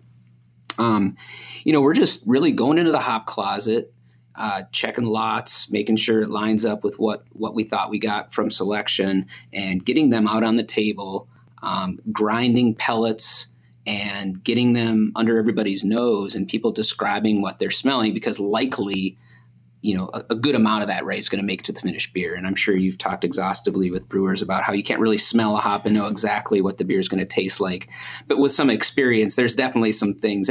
You know, we're just really going into the hop closet, checking lots, making sure it lines up with what we thought we got from selection, and getting them out on the table, grinding pellets and getting them under everybody's nose and people describing what they're smelling, because likely, you know, a good amount of that, right, is going to make it to the finished beer. And I'm sure you've talked exhaustively with brewers about how you can't really smell a hop and know exactly what the beer is going to taste like. But with some experience, there's definitely some things.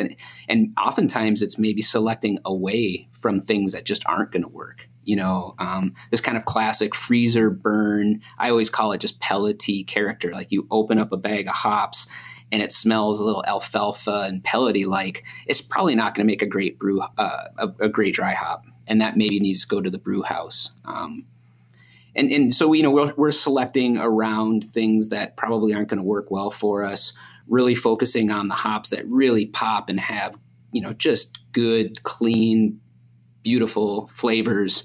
And oftentimes it's maybe selecting away from things that just aren't going to work. You know, this kind of classic freezer burn, I always call it just pellety character. Like you open up a bag of hops and it smells a little alfalfa and pellety like, it's probably not going to make a great brew, a great dry hop. And that maybe needs to go to the brew house. And so, you know, we're selecting around things that probably aren't going to work well for us, really focusing on the hops that really pop and have, you know, just good, clean, beautiful flavors,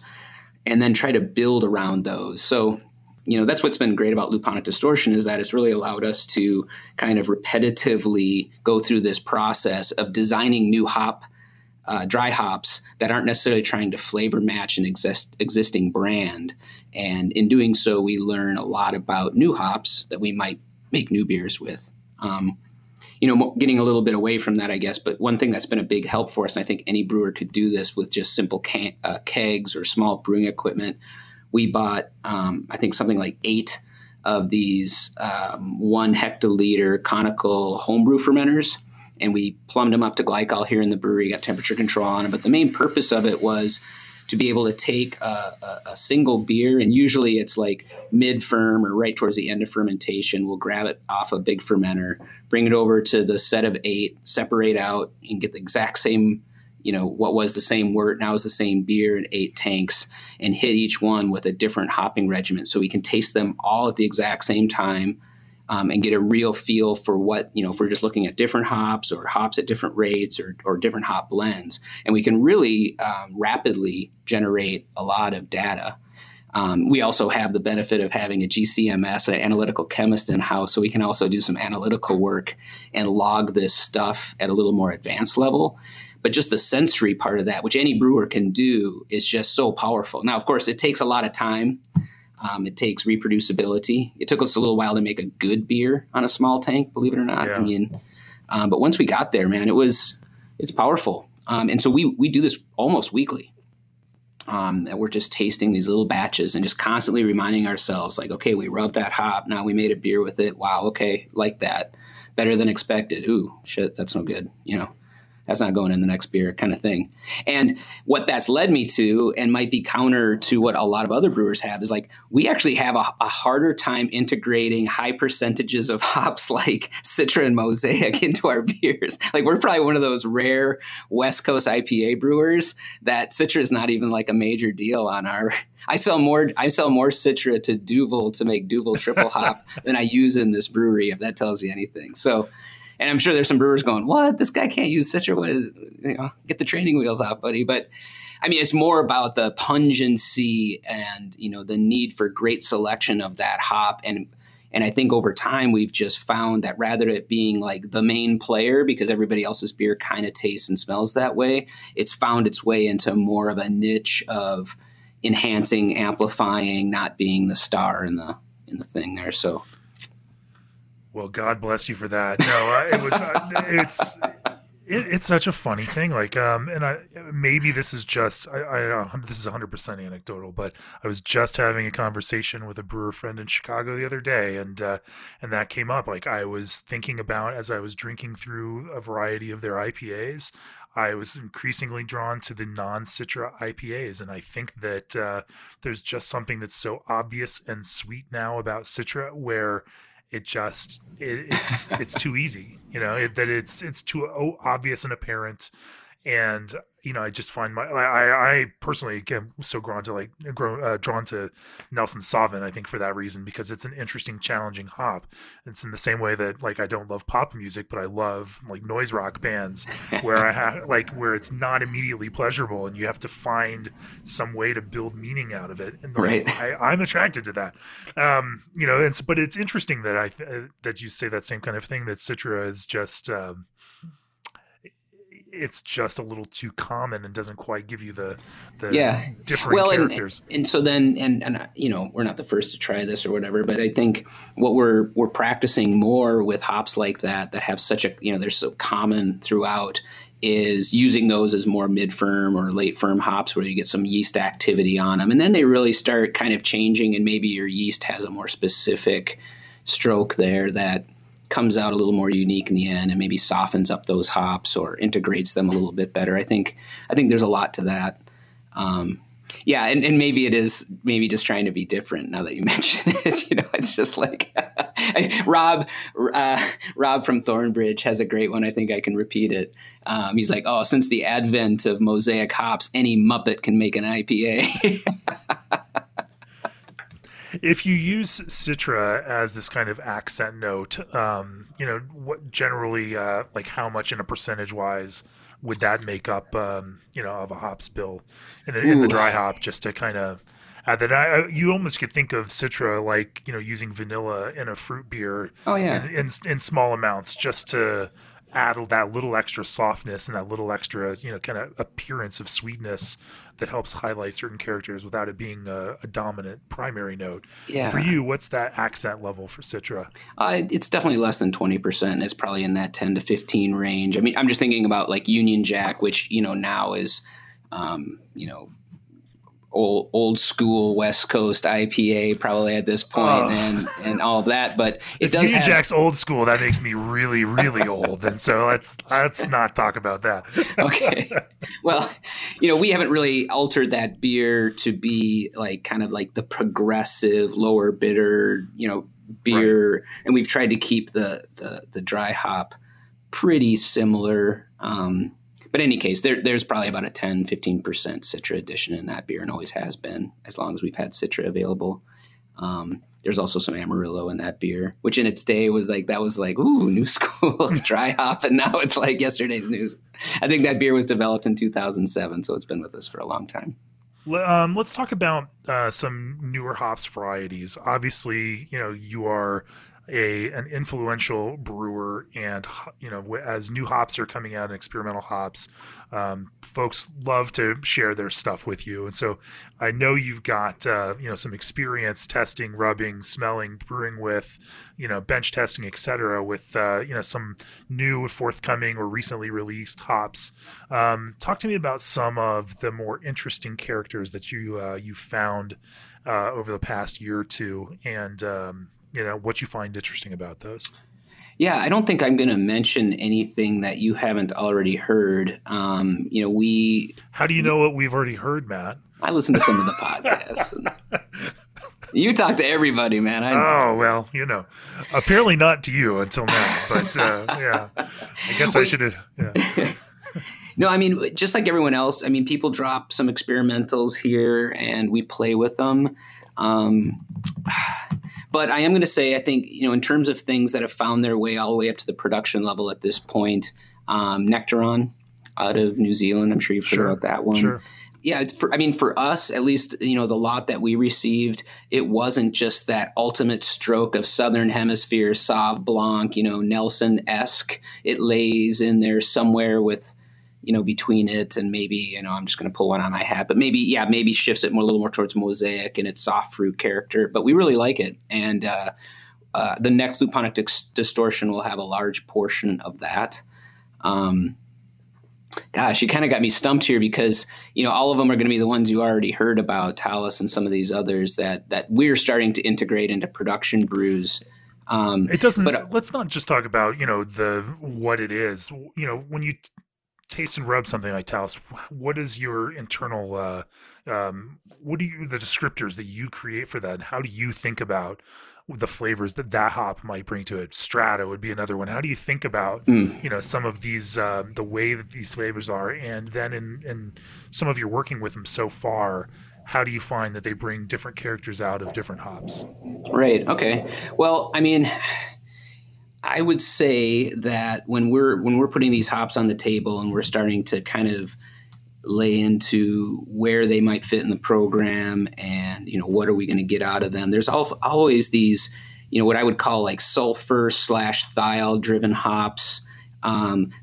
and then try to build around those. So, you know, that's what's been great about luponic distortion, is that it's really allowed us to kind of repetitively go through this process of designing new dry hops that aren't necessarily trying to flavor match an existing brand. And in doing so, we learn a lot about new hops that we might make new beers with. You know, getting a little bit away from that, I guess, but one thing that's been a big help for us, and I think any brewer could do this with just simple kegs or small brewing equipment. We bought, I think, something like 8 of these 1 hectoliter conical homebrew fermenters. And we plumbed them up to glycol here in the brewery, got temperature control on them. But the main purpose of it was to be able to take a single beer, and usually it's like mid-ferm or right towards the end of fermentation. We'll grab it off a big fermenter, bring it over to the set of 8, separate out, and get the exact same you know, what was the same wort, now is the same beer in 8 tanks, and hit each one with a different hopping regimen so we can taste them all at the exact same time, and get a real feel for what, you know, if we're just looking at different hops or hops at different rates or different hop blends. And we can really rapidly generate a lot of data. We also have the benefit of having a GCMS, an analytical chemist in-house, so we can also do some analytical work and log this stuff at a little more advanced level. But just the sensory part of that, which any brewer can do, is just so powerful. Now, of course, it takes a lot of time. It takes reproducibility. It took us a little while to make a good beer on a small tank, believe it or not. Yeah. I mean, but once we got there, man, it's powerful. And so we do this almost weekly. That we're just tasting these little batches and just constantly reminding ourselves, like, okay, we rubbed that hop. Now we made a beer with it. Wow. Okay. Like that. Better than expected. Ooh, shit. That's no good. You know, that's not going in the next beer kind of thing. And what that's led me to, and might be counter to what a lot of other brewers have, is like, we actually have a harder time integrating high percentages of hops like Citra and Mosaic into our beers. Like, we're probably one of those rare West Coast IPA brewers that Citra is not even like a major deal on our... I sell more Citra to Duvel to make Duvel triple hop than I use in this brewery, if that tells you anything. So... And I'm sure there's some brewers going, what? This guy can't use Citra. What is, you know, get the training wheels off, buddy. But I mean, it's more about the pungency and, you know, the need for great selection of that hop. And I think over time, we've just found that rather it being like the main player, because everybody else's beer kind of tastes and smells that way, it's found its way into more of a niche of enhancing, amplifying, not being the star in the thing there. So. Well, God bless you for that. No, it was. It's such a funny thing. Like, and I maybe this is just. This is 100% anecdotal, but I was just having a conversation with a brewer friend in Chicago the other day, and that came up. Like, I was thinking about, as I was drinking through a variety of their IPAs, I was increasingly drawn to the non-Citra IPAs, and I think that there's just something that's so obvious and sweet now about Citra, where it just, it's too easy, you know, it's too obvious and apparent. And, you know, I just find I personally am so drawn to Nelson Sauvin, I think, for that reason, because it's an interesting, challenging hop. It's in the same way that, like, I don't love pop music, but I love, like, noise rock bands where I have, like, where it's not immediately pleasurable and you have to find some way to build meaning out of it. And right. I'm attracted to that, you know, but it's interesting that that you say that same kind of thing, that Citra is just, it's just a little too common and doesn't quite give you the yeah. different characters. And so then, and you know, we're not the first to try this or whatever, but I think what we're practicing more with hops like that have such a, you know, they're so common throughout, is using those as more mid-firm or late-firm hops where you get some yeast activity on them. And then they really start kind of changing, and maybe your yeast has a more specific stroke there that comes out a little more unique in the end, and maybe softens up those hops or integrates them a little bit better. I think there's a lot to that. Yeah. And maybe it is maybe just trying to be different, now that you mention it, you know, it's just like Rob from Thornbridge has a great one. I think I can repeat it. He's like, oh, since the advent of Mosaic hops, any Muppet can make an IPA. If you use Citra as this kind of accent note, you know, what generally, like, how much in a percentage wise would that make up, you know, of a hop spill in the dry hop, just to kind of add that? You almost could think of Citra like, you know, using vanilla in a fruit beer. Oh, yeah. in small amounts, just to add that little extra softness and that little extra, you know, kind of appearance of sweetness that helps highlight certain characters without it being a dominant primary note. Yeah. For you, what's that accent level for Citra? It's definitely less than 20%. It's probably in that 10 to 15 range. I mean, I'm just thinking about, like, Union Jack, which, you know, now is, you know, old school West Coast IPA probably at this point, and all of that, but it does. Union Jack's old school. That makes me really, really old, and so let's not talk about that. Okay. Well, you know, we haven't really altered that beer to be like kind of like the progressive, lower bitter, you know, beer, right. And we've tried to keep the dry hop pretty similar. But in any case, there's probably about a 10-15% Citra addition in that beer, and always has been as long as we've had Citra available. There's also some Amarillo in that beer, which in its day was like, that was like, ooh, new school dry hop. And now it's like yesterday's news. I think that beer was developed in 2007. So it's been with us for a long time. Let's talk about some newer hops varieties. Obviously, you know, you are an influential brewer, and you know, as new hops are coming out and experimental hops, folks love to share their stuff with you. And so I know you've got you know, some experience testing, rubbing, smelling, brewing with, you know, bench testing, etc., with you know, some new forthcoming or recently released hops. Talk to me about some of the more interesting characters that you you found over the past year or two, and you know, what you find interesting about those. Yeah, I don't think I'm going to mention anything that you haven't already heard. You know, we... How do you know what we've already heard, Matt? I listen to some of the podcasts. You talk to everybody, man. I know. Well, you know, apparently not to you until now, but yeah, I guess I should have... Yeah. No, I mean, just like everyone else, I mean, people drop some experimentals here and we play with them. But I am going to say, I think, you know, in terms of things that have found their way all the way up to the production level at this point, Nectaron out of New Zealand, I'm sure you've heard about that one. Sure. Yeah, for us, at least, you know, the lot that we received, it wasn't just that ultimate stroke of Southern Hemisphere, Sauv Blanc, you know, Nelson-esque. It lays in there somewhere with, you know, between it and maybe, you know, I'm just going to pull one on my hat, but maybe shifts it more, a little more towards mosaic and its soft fruit character, but we really like it. And the next Luponic distortion will have a large portion of that. Gosh, you kind of got me stumped here because, you know, all of them are going to be the ones you already heard about, Talus and some of these others that we're starting to integrate into production brews. It doesn't, but let's not just talk about, you know, what it is, you know, when you taste and rub something like Talus, what is your internal the descriptors that you create for that, and how do you think about the flavors that hop might bring to it? Strata would be another one. How do you think about you know, some of these the way that these flavors are, and then in some of your working with them so far, how do you find that they bring different characters out of different hops? Right. Okay. Well, I mean, I would say that when we're putting these hops on the table and we're starting to kind of lay into where they might fit in the program and, you know, what are we going to get out of them, there's always these, you know, what I would call like sulfur/thiol driven hops.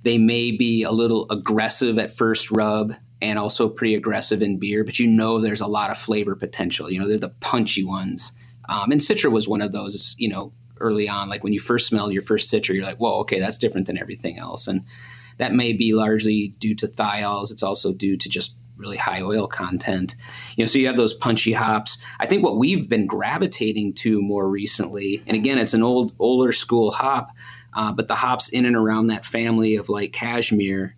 They may be a little aggressive at first rub and also pretty aggressive in beer, but you know, there's a lot of flavor potential. You know, they're the punchy ones. And Citra was one of those, you know, early on, like when you first smell your first Citra, you're like, whoa, okay, that's different than everything else. And that may be largely due to thiols. It's also due to just really high oil content. You know, so you have those punchy hops. I think what we've been gravitating to more recently, and again, it's an older school hop, but the hops in and around that family of like Cashmere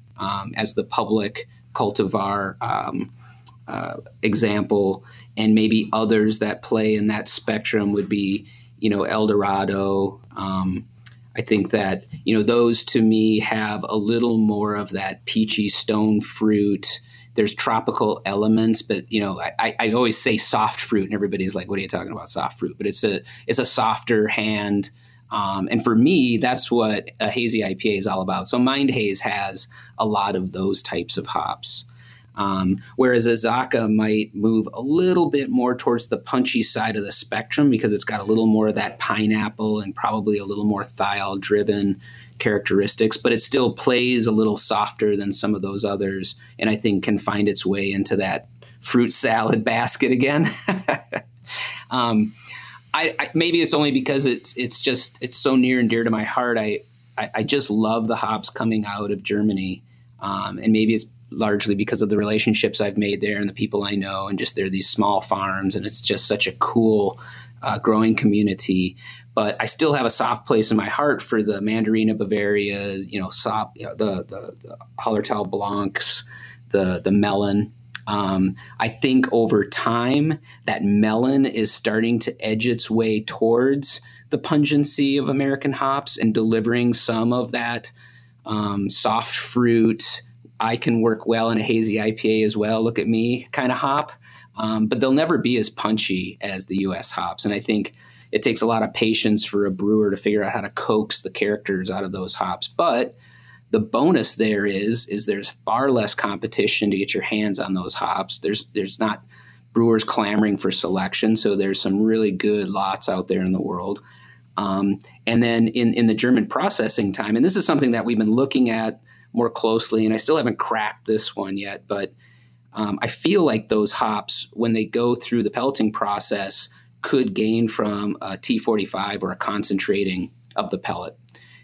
as the public cultivar example, and maybe others that play in that spectrum would be, you know, Eldorado. I think that, you know, those to me have a little more of that peachy stone fruit. There's tropical elements, but, you know, I always say soft fruit and everybody's like, what are you talking about, soft fruit? But it's a softer hand. And for me, that's what a hazy IPA is all about. So Mind Haze has a lot of those types of hops. Whereas Azaka might move a little bit more towards the punchy side of the spectrum because it's got a little more of that pineapple and probably a little more thiol-driven characteristics, but it still plays a little softer than some of those others, and I think can find its way into that fruit salad basket again. Maybe it's only because it's so near and dear to my heart. I just love the hops coming out of Germany, and maybe it's largely because of the relationships I've made there and the people I know, and just they're these small farms, and it's just such a cool growing community. But I still have a soft place in my heart for the Mandarina Bavaria, you know, the Hallertau Blancs, the melon. I think over time that melon is starting to edge its way towards the pungency of American hops and delivering some of that soft fruit I can work well in a hazy IPA as well, look at me kind of hop. But they'll never be as punchy as the U.S. hops. And I think it takes a lot of patience for a brewer to figure out how to coax the characters out of those hops. But the bonus there is there's far less competition to get your hands on those hops. There's not brewers clamoring for selection. So there's some really good lots out there in the world. And then in the German processing time, and this is something that we've been looking at more closely, and I still haven't cracked this one yet, but I feel like those hops, when they go through the pelleting process, could gain from a T45 or a concentrating of the pellet.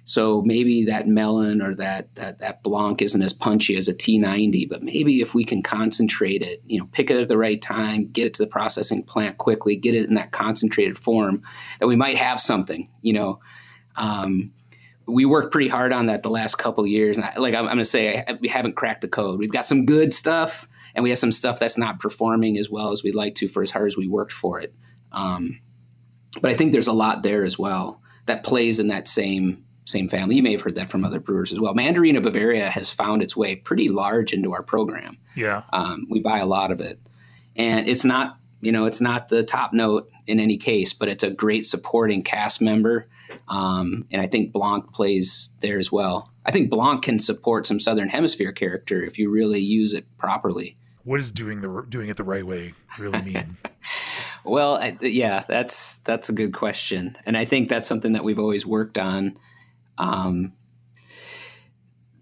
So maybe that melon or that Blanc isn't as punchy as a T90, but maybe if we can concentrate it, pick it at the right time, get it to the processing plant quickly, get it in that concentrated form, that we might have something, we worked pretty hard on that the last couple of years. And I'm going to say, we haven't cracked the code. We've got some good stuff, and we have some stuff that's not performing as well as we'd like to for as hard as we worked for it. But I think there's a lot there as well that plays in that same family. You may have heard that from other brewers as well. Mandarina Bavaria has found its way pretty large into our program. Yeah. We buy a lot of it, and it's not the top note in any case, but it's a great supporting cast member. And I think Blanc plays there as well. I think Blanc can support some Southern Hemisphere character if you really use it properly. What does doing it the right way really mean? Well, that's a good question. And I think that's something that we've always worked on.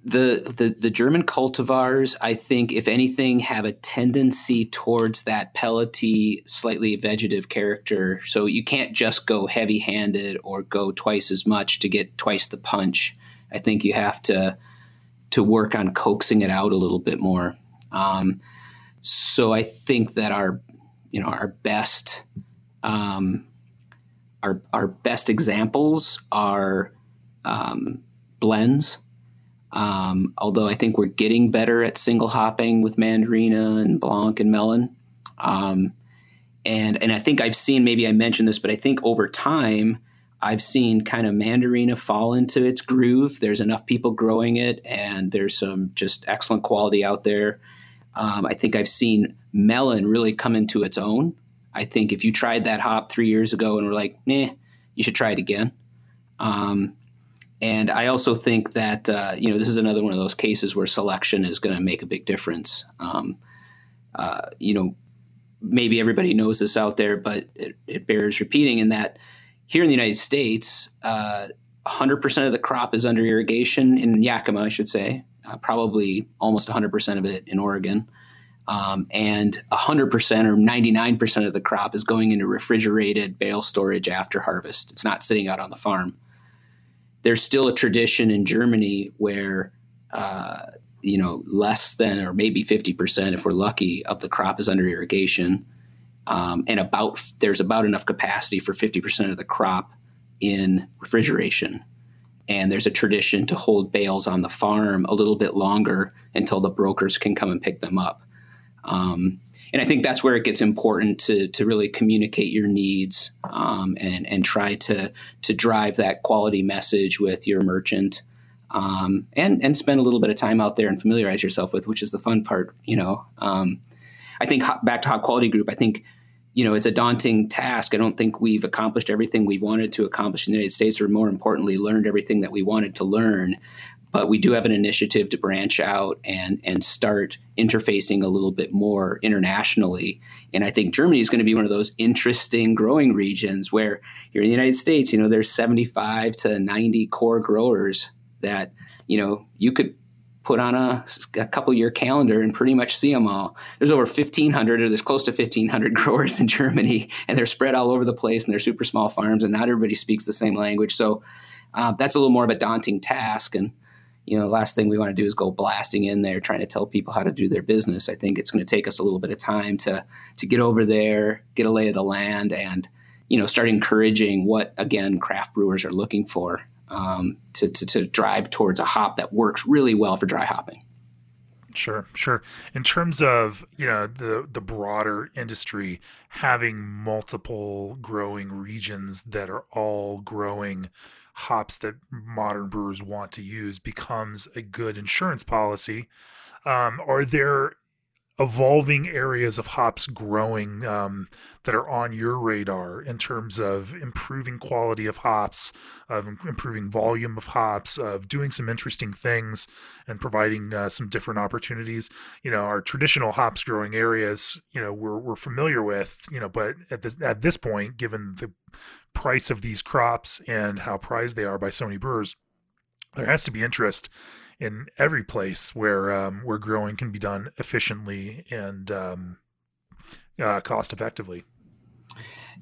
The German cultivars, I think, if anything, have a tendency towards that pellety, slightly vegetative character. So you can't just go heavy-handed or go twice as much to get twice the punch. I think you have to work on coaxing it out a little bit more. So I think that our best examples are blends. Although I think we're getting better at single hopping with Mandarina and Blanc and Melon. And I think I've seen, maybe I mentioned this, but I think over time I've seen kind of Mandarina fall into its groove. There's enough people growing it, and there's some just excellent quality out there. I think I've seen Melon really come into its own. I think if you tried that hop 3 years ago and were like, you should try it again. And I also think that, this is another one of those cases where selection is going to make a big difference. Maybe everybody knows this out there, but it bears repeating in that here in the United States, 100% of the crop is under irrigation in Yakima, I should say, probably almost 100% of it in Oregon. And 100% or 99% of the crop is going into refrigerated bale storage after harvest. It's not sitting out on the farm. There's still a tradition in Germany where, less than or maybe 50%, if we're lucky, of the crop is under irrigation. And there's about enough capacity for 50% of the crop in refrigeration. And there's a tradition to hold bales on the farm a little bit longer until the brokers can come and pick them up. And I think that's where it gets important to really communicate your needs and try to drive that quality message with your merchant and spend a little bit of time out there and familiarize yourself with, which is the fun part, I think back to Hop Quality Group, I think, it's a daunting task. I don't think we've accomplished everything we wanted to accomplish in the United States, or more importantly, learned everything that we wanted to learn. But we do have an initiative to branch out and start interfacing a little bit more internationally. And I think Germany is going to be one of those interesting growing regions where here in the United States, there's 75 to 90 core growers that, you could put on a couple-year calendar and pretty much see them all. There's over 1,500 or there's close to 1,500 growers in Germany, and they're spread all over the place, and they're super small farms, and not everybody speaks the same language. So that's a little more of a daunting task. And last thing we want to do is go blasting in there trying to tell people how to do their business. I think it's going to take us a little bit of time to get over there, get a lay of the land, and start encouraging what, again, craft brewers are looking for to drive towards a hop that works really well for dry hopping. Sure. In terms of, the broader industry, having multiple growing regions that are all growing hops that modern brewers want to use becomes a good insurance policy Are there evolving areas of hops growing that are on your radar in terms of improving quality of hops, of improving volume of hops, of doing some interesting things and providing some different opportunities? You know, our traditional hops growing areas, you know, we're familiar with, you know, but at this point, given the price of these crops and how prized they are by so many brewers, there has to be interest in every place where growing can be done efficiently and cost effectively.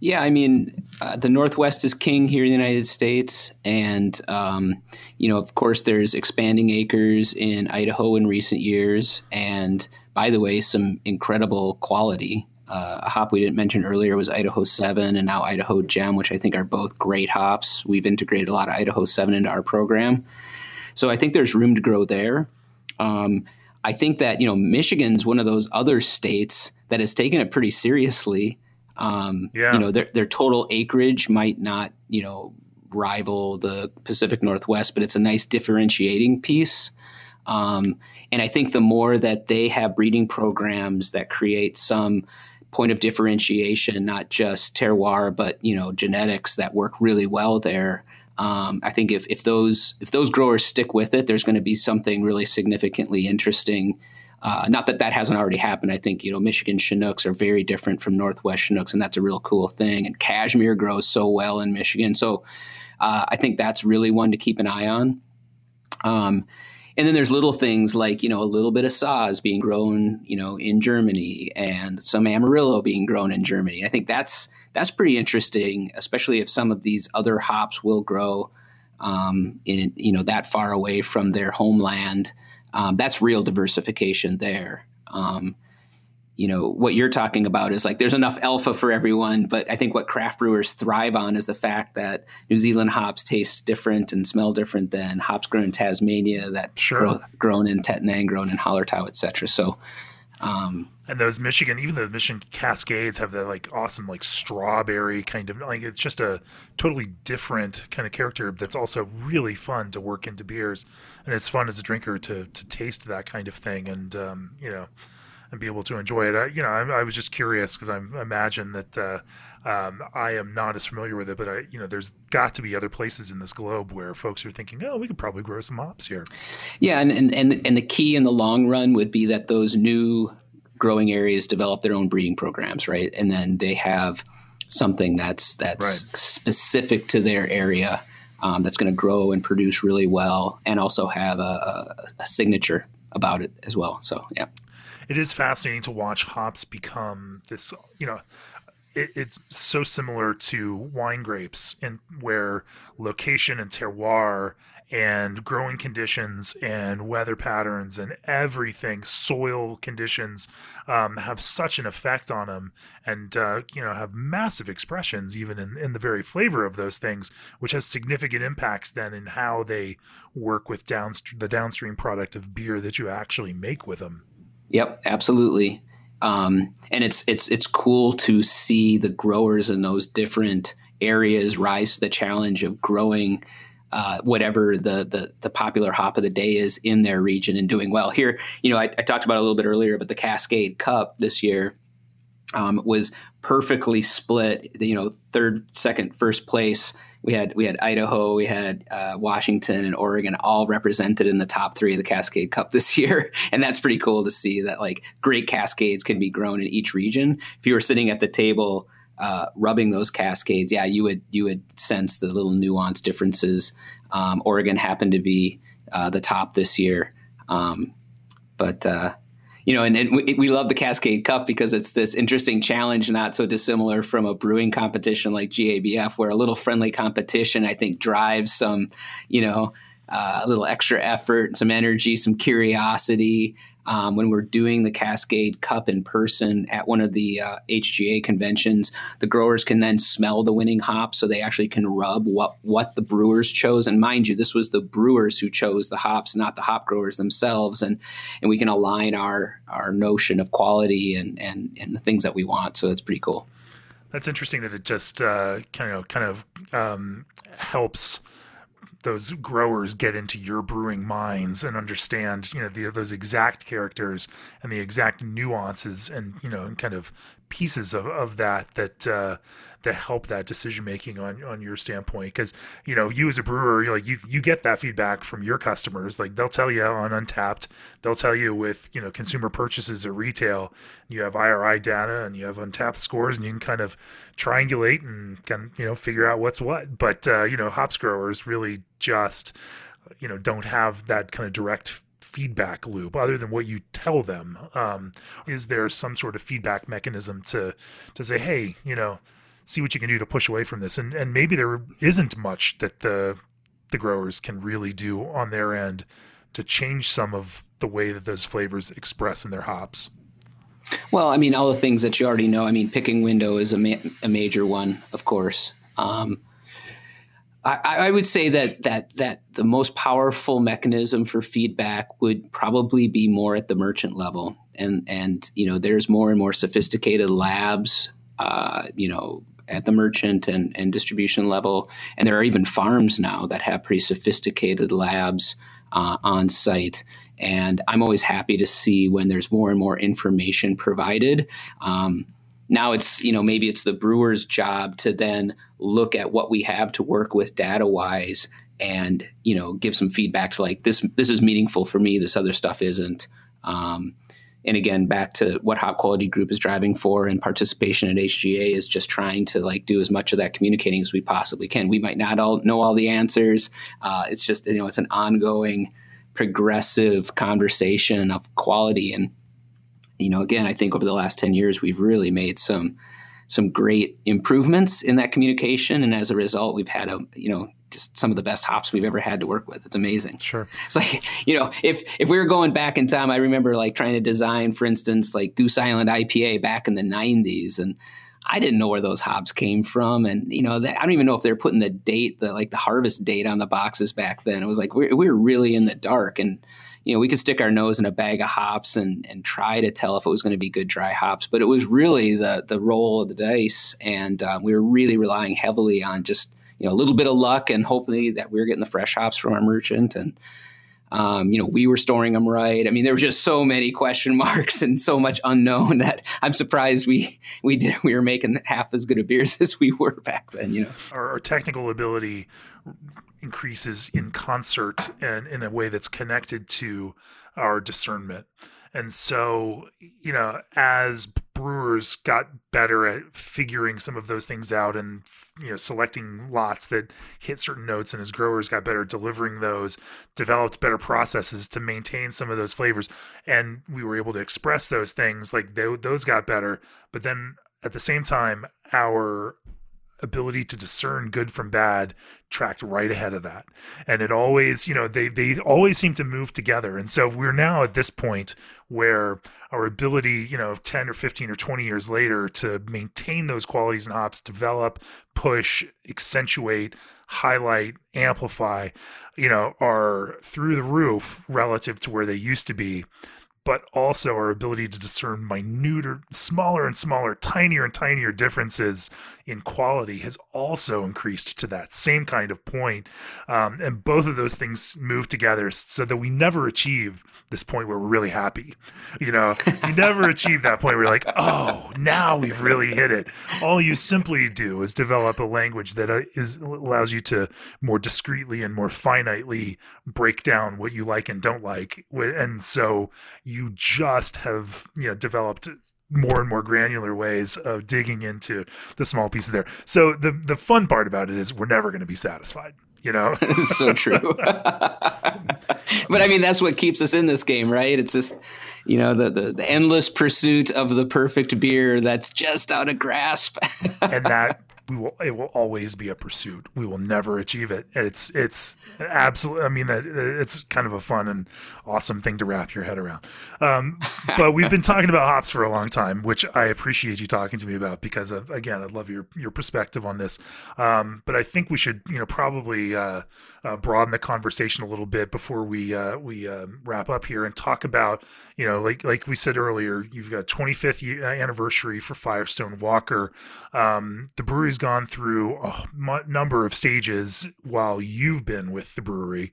Yeah, I mean, the Northwest is king here in the United States. And, you know, of course, there's expanding acres in Idaho in recent years. And by the way, some incredible quality. A hop we didn't mention earlier was Idaho 7 and now Idaho Gem, which I think are both great hops. We've integrated a lot of Idaho 7 into our program. So I think there's room to grow there. I think that, you know, Michigan's one of those other states that has taken it pretty seriously. You know, their total acreage might not, you know, rival the Pacific Northwest, but it's a nice differentiating piece. And I think the more that they have breeding programs that create some point of differentiation, not just terroir, but, you know, genetics that work really well there. I think if those growers stick with it, there's going to be something really significantly interesting. Not that that hasn't already happened. I think, you know, Michigan Chinooks are very different from Northwest Chinooks, and that's a real cool thing. And cashmere grows so well in Michigan. So I think that's really one to keep an eye on. And then there's little things like, you know, a little bit of Saz being grown, you know, in Germany and some Amarillo being grown in Germany. I think that's pretty interesting, especially if some of these other hops will grow in, you know, that far away from their homeland. That's real diversification there. You know, what you're talking about is like there's enough alpha for everyone, but I think what craft brewers thrive on is the fact that New Zealand hops taste different and smell different than hops grown in Tasmania, that grown in Tettnang, grown in Hallertau, et cetera. So, and those Michigan, even the Michigan Cascades have that like awesome, like strawberry kind of like, it's just a totally different kind of character. That's also really fun to work into beers. And it's fun as a drinker to taste that kind of thing. And, you know, and be able to enjoy it. I was just curious because I imagine that I am not as familiar with it, but I, you know, there's got to be other places in this globe where folks are thinking, oh, we could probably grow some hops here. Yeah, and the key in the long run would be that those new growing areas develop their own breeding programs, right? And then they have something that's right, specific to their area, that's going to grow and produce really well, and also have a signature about it as well. So yeah. It is fascinating to watch hops become this, you know, it's so similar to wine grapes, and where location and terroir and growing conditions and weather patterns and everything, soil conditions, have such an effect on them, and, you know, have massive expressions even in the very flavor of those things, which has significant impacts then in how they work with the downstream product of beer that you actually make with them. Yep, absolutely. And it's cool to see the growers in those different areas rise to the challenge of growing whatever the popular hop of the day is in their region and doing well. Here, you know, I talked about it a little bit earlier, but the Cascade Cup this year was perfectly split. You know, third, second, first place. We had Idaho, we had Washington and Oregon all represented in the top three of the Cascade Cup this year. And that's pretty cool to see that like great Cascades can be grown in each region. If you were sitting at the table rubbing those Cascades, yeah, you would sense the little nuanced differences. Oregon happened to be the top this year. You know, and we love the Cascade Cup because it's this interesting challenge, not so dissimilar from a brewing competition like GABF, where a little friendly competition, I think, drives some, you know, a little extra effort, some energy, some curiosity. When we're doing the Cascade Cup in person at one of the HGA conventions, the growers can then smell the winning hop, so they actually can rub what the brewers chose. And mind you, this was the brewers who chose the hops, not the hop growers themselves. And we can align our notion of quality and the things that we want. So it's pretty cool. That's interesting that it just kind of helps those growers get into your brewing minds and understand, you know, those exact characters and the exact nuances and, you know, and kind of pieces of that help that decision making on your standpoint, because, you know, you as a brewer, you're like, you get that feedback from your customers. Like, they'll tell you on Untappd, they'll tell you with, you know, consumer purchases or retail, you have IRI data and you have Untappd scores, and you can kind of triangulate and kind of, you know, figure out what's what. But you know, hops growers really just, you know, don't have that kind of direct feedback loop other than what you tell them. Is there some sort of feedback mechanism to say, hey, you know, see what you can do to push away from this? And maybe there isn't much that the growers can really do on their end to change some of the way that those flavors express in their hops. Well, I mean, all the things that you already know. I mean, picking window is a major one, of course. I would say that the most powerful mechanism for feedback would probably be more at the merchant level, and you know, there's more and more sophisticated labs, you know, at the merchant and distribution level, and there are even farms now that have pretty sophisticated labs on site. And I'm always happy to see when there's more and more information provided. Now it's, you know, maybe it's the brewer's job to then look at what we have to work with data-wise and, you know, give some feedback to, like, this is meaningful for me, this other stuff isn't. And again, back to what Hop Quality Group is driving for, and participation at HGA is just trying to, like, do as much of that communicating as we possibly can. We might not all know all the answers. It's just, you know, it's an ongoing, progressive conversation of quality. And, you know, again, I think over the last 10 years, we've really made some great improvements in that communication. And as a result, we've had you know, just some of the best hops we've ever had to work with. It's amazing. Sure. It's like, you know, if we were going back in time, I remember, like, trying to design, for instance, like Goose Island IPA back in the 90s. And I didn't know where those hops came from. And, you know, I don't even know if they're putting the date, the harvest date on the boxes back then. It was like, we're really in the dark. And, you know, we could stick our nose in a bag of hops and try to tell if it was going to be good dry hops, but it was really the roll of the dice. And we were really relying heavily on just, you know, a little bit of luck and hopefully that we were getting the fresh hops from our merchant, and you know, we were storing them right. I mean, there were just so many question marks and so much unknown that I'm surprised we were making half as good of beers as we were back then. You know, our technical ability increases in concert and in a way that's connected to our discernment. And so, you know, as brewers got better at figuring some of those things out and, you know, selecting lots that hit certain notes, and as growers got better at delivering those, developed better processes to maintain some of those flavors, and we were able to express those things, like those got better. But then at the same time, our ability to discern good from bad tracked right ahead of that. And it always, you know, they always seem to move together. And so we're now at this point where our ability, you know, 10 or 15 or 20 years later, to maintain those qualities in hops, develop, push, accentuate, highlight, amplify, you know, are through the roof relative to where they used to be. But also our ability to discern minuter, smaller and smaller, tinier and tinier differences in quality has also increased to that same kind of point. And both of those things move together so that we never achieve this point where we're really happy. You know, you never achieve that point where you're like, oh, now we've really hit it. All you simply do is develop a language that allows you to more discreetly and more finitely break down what you like and don't like. And so you just have, you know, developed more and more granular ways of digging into the small pieces there. So the fun part about it is we're never going to be satisfied, you know? It's so true. But I mean, that's what keeps us in this game, right? It's just, you know, the endless pursuit of the perfect beer that's just out of grasp. And that it will always be a pursuit. We will never achieve it. It's absolutely, I mean, that it's kind of a fun and awesome thing to wrap your head around. But we've been talking about hops for a long time, which I appreciate you talking to me about, because of, again, I love your perspective on this. But I think we should, you know, probably, broaden the conversation a little bit before we wrap up here and talk about, you know, like we said earlier, you've got 25th anniversary for Firestone Walker. The brewery's has gone through a number of stages while you've been with the brewery.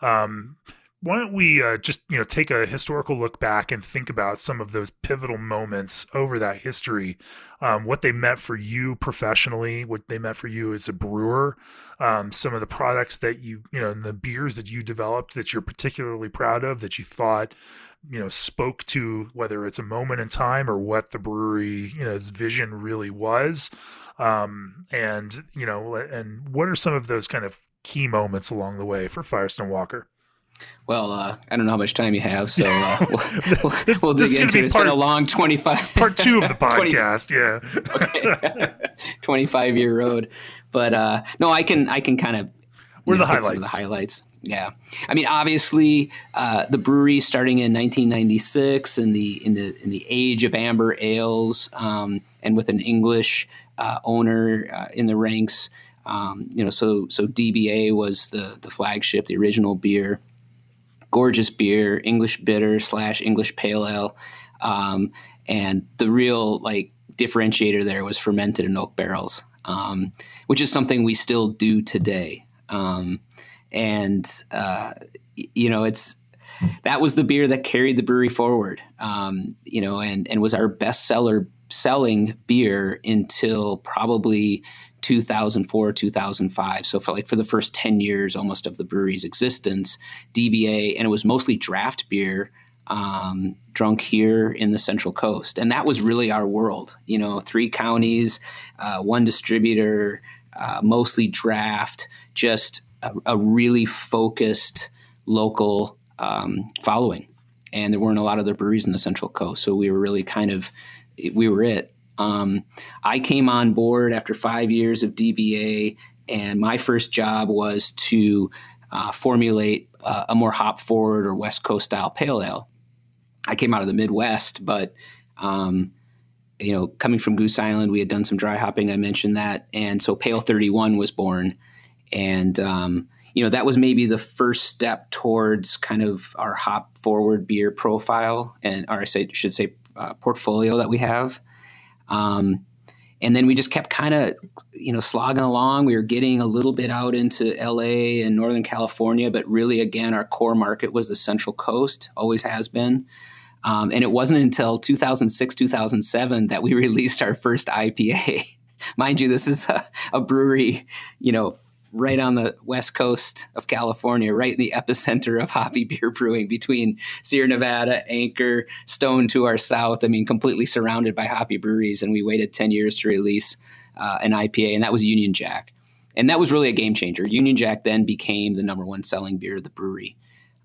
Why don't we just take a historical look back and think about some of those pivotal moments over that history, what they meant for you professionally, what they meant for you as a brewer, some of the products that you and the beers that you developed that you're particularly proud of, that you thought spoke to whether it's a moment in time or what the brewery its vision really was, and what are some of those kind of key moments along the way for Firestone Walker? Well, I don't know how much time you have, so we'll dig into it. It's been a long 25... part two of the podcast, yeah. Okay. 25-year road. But, no, I can kind of... What are the highlights? The highlights, yeah. I mean, obviously, the brewery starting in 1996 in the age of amber ales, and with an English owner in the ranks, so DBA was the flagship, the original beer. Gorgeous beer, English bitter / English pale ale. And the real differentiator there was fermented in oak barrels, which is something we still do today. That was the beer that carried the brewery forward, and was our best selling beer until probably 2004, 2005. So for the first 10 years almost of the brewery's existence, DBA, and it was mostly draft beer, drunk here in the Central Coast. And that was really our world, 3 counties, 1 distributor, mostly draft, just a really focused local following. And there weren't a lot of other breweries in the Central Coast. So we were really we were it. I came on board after 5 years of DBA, and my first job was to formulate a more hop-forward or West Coast-style pale ale. I came out of the Midwest, but coming from Goose Island, we had done some dry hopping. I mentioned that, and so Pale 31 was born, and that was maybe the first step towards kind of our hop-forward beer profile, or I should say portfolio that we have. And then we just kept kind of, slogging along. We were getting a little bit out into LA and Northern California, but really, again, our core market was the Central Coast, always has been. And it wasn't until 2006, 2007 that we released our first IPA. Mind you, this is a brewery, right on the west coast of California, right in the epicenter of hoppy beer brewing between Sierra Nevada, Anchor, Stone to our south. I mean, completely surrounded by hoppy breweries. And we waited 10 years to release an IPA, and that was Union Jack. And that was really a game changer. Union Jack then became the number one selling beer of the brewery.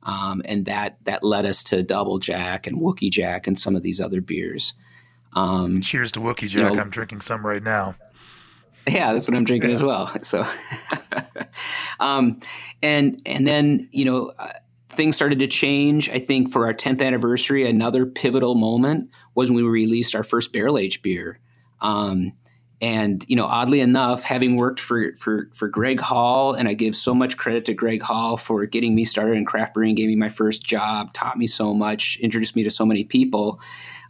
And that led us to Double Jack and Wookiee Jack and some of these other beers. Cheers to Wookiee Jack. I'm drinking some right now. Yeah, that's what I'm drinking as well. So, and then, things started to change. I think for our 10th anniversary, another pivotal moment was when we released our first barrel-aged beer. Oddly enough, having worked for Greg Hall, and I give so much credit to Greg Hall for getting me started in craft brewing, gave me my first job, taught me so much, introduced me to so many people.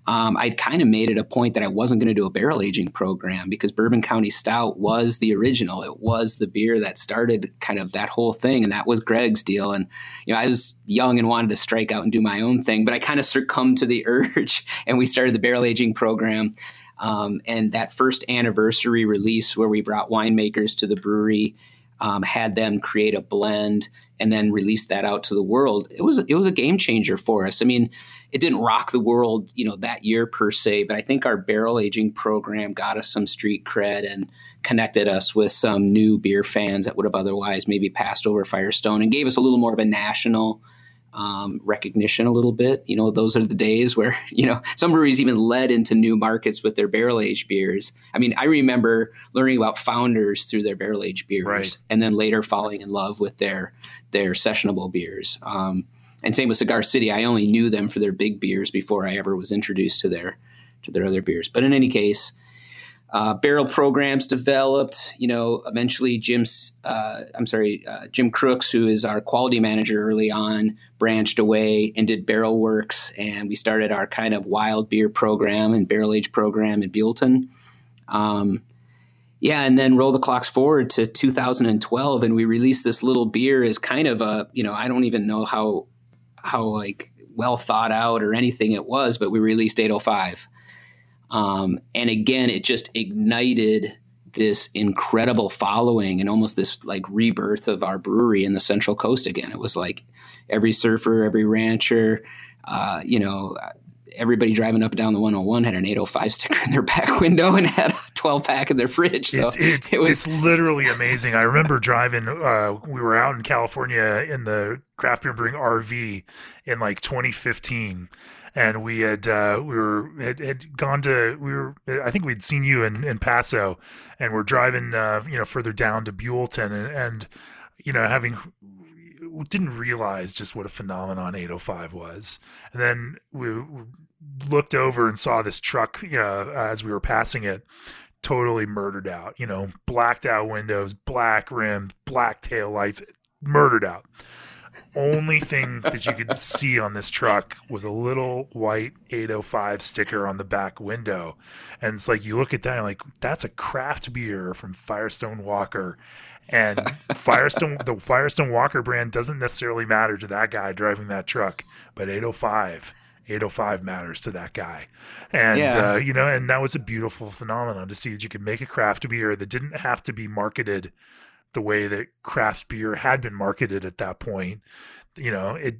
I'd kind of made it a point that I wasn't going to do a barrel aging program because Bourbon County Stout was the original. It was the beer that started kind of that whole thing, and that was Greg's deal. And, I was young and wanted to strike out and do my own thing, but I kind of succumbed to the urge, and we started the barrel aging program. And that first anniversary release where we brought winemakers to the brewery, had them create a blend and then release that out to the world. It was a game changer for us. I mean, it didn't rock the world, that year per se, but I think our barrel aging program got us some street cred and connected us with some new beer fans that would have otherwise maybe passed over Firestone, and gave us a little more of a national recognition a little bit. Those are the days where, some breweries even led into new markets with their barrel-aged beers. I mean, I remember learning about Founders through their barrel-aged beers, right, and then later falling in love with their sessionable beers. And same with Cigar City. I only knew them for their big beers before I ever was introduced to their other beers. But in any case, barrel programs developed, eventually Jim Crooks, who is our quality manager early on, branched away and did Barrel Works. And we started our kind of wild beer program and barrel age program in Buellton. Yeah, and then roll the clocks forward to 2012, and we released this little beer as kind of a, you know, I don't even know how like well thought out or anything it was, but we released 805. And again, it just ignited this incredible following and almost this like rebirth of our brewery in the Central Coast again. It was like every surfer, every rancher, you know, everybody driving up and down the 101 had an 805 sticker in their back window and had a 12-pack in their fridge. So it was literally amazing. I remember driving, we were out in California in the Craft Beer and Brewing RV in like 2015. And we had I think we'd seen you in Paso, and we're driving further down to Buellton, and you know, having didn't realize just what a phenomenon 805 was. And then we looked over and saw this truck, you know, as we were passing it, totally murdered out, you know, blacked out windows, black rim, black tail lights, murdered out. Only thing that you could see on this truck was a little white 805 sticker on the back window. And it's like, you look at that and like, that's a craft beer from Firestone Walker. And the Firestone Walker brand doesn't necessarily matter to that guy driving that truck, but 805 matters to that guy. And, you know, and that was a beautiful phenomenon to see that you could make a craft beer that didn't have to be marketed the way that craft beer had been marketed at that point. You know, it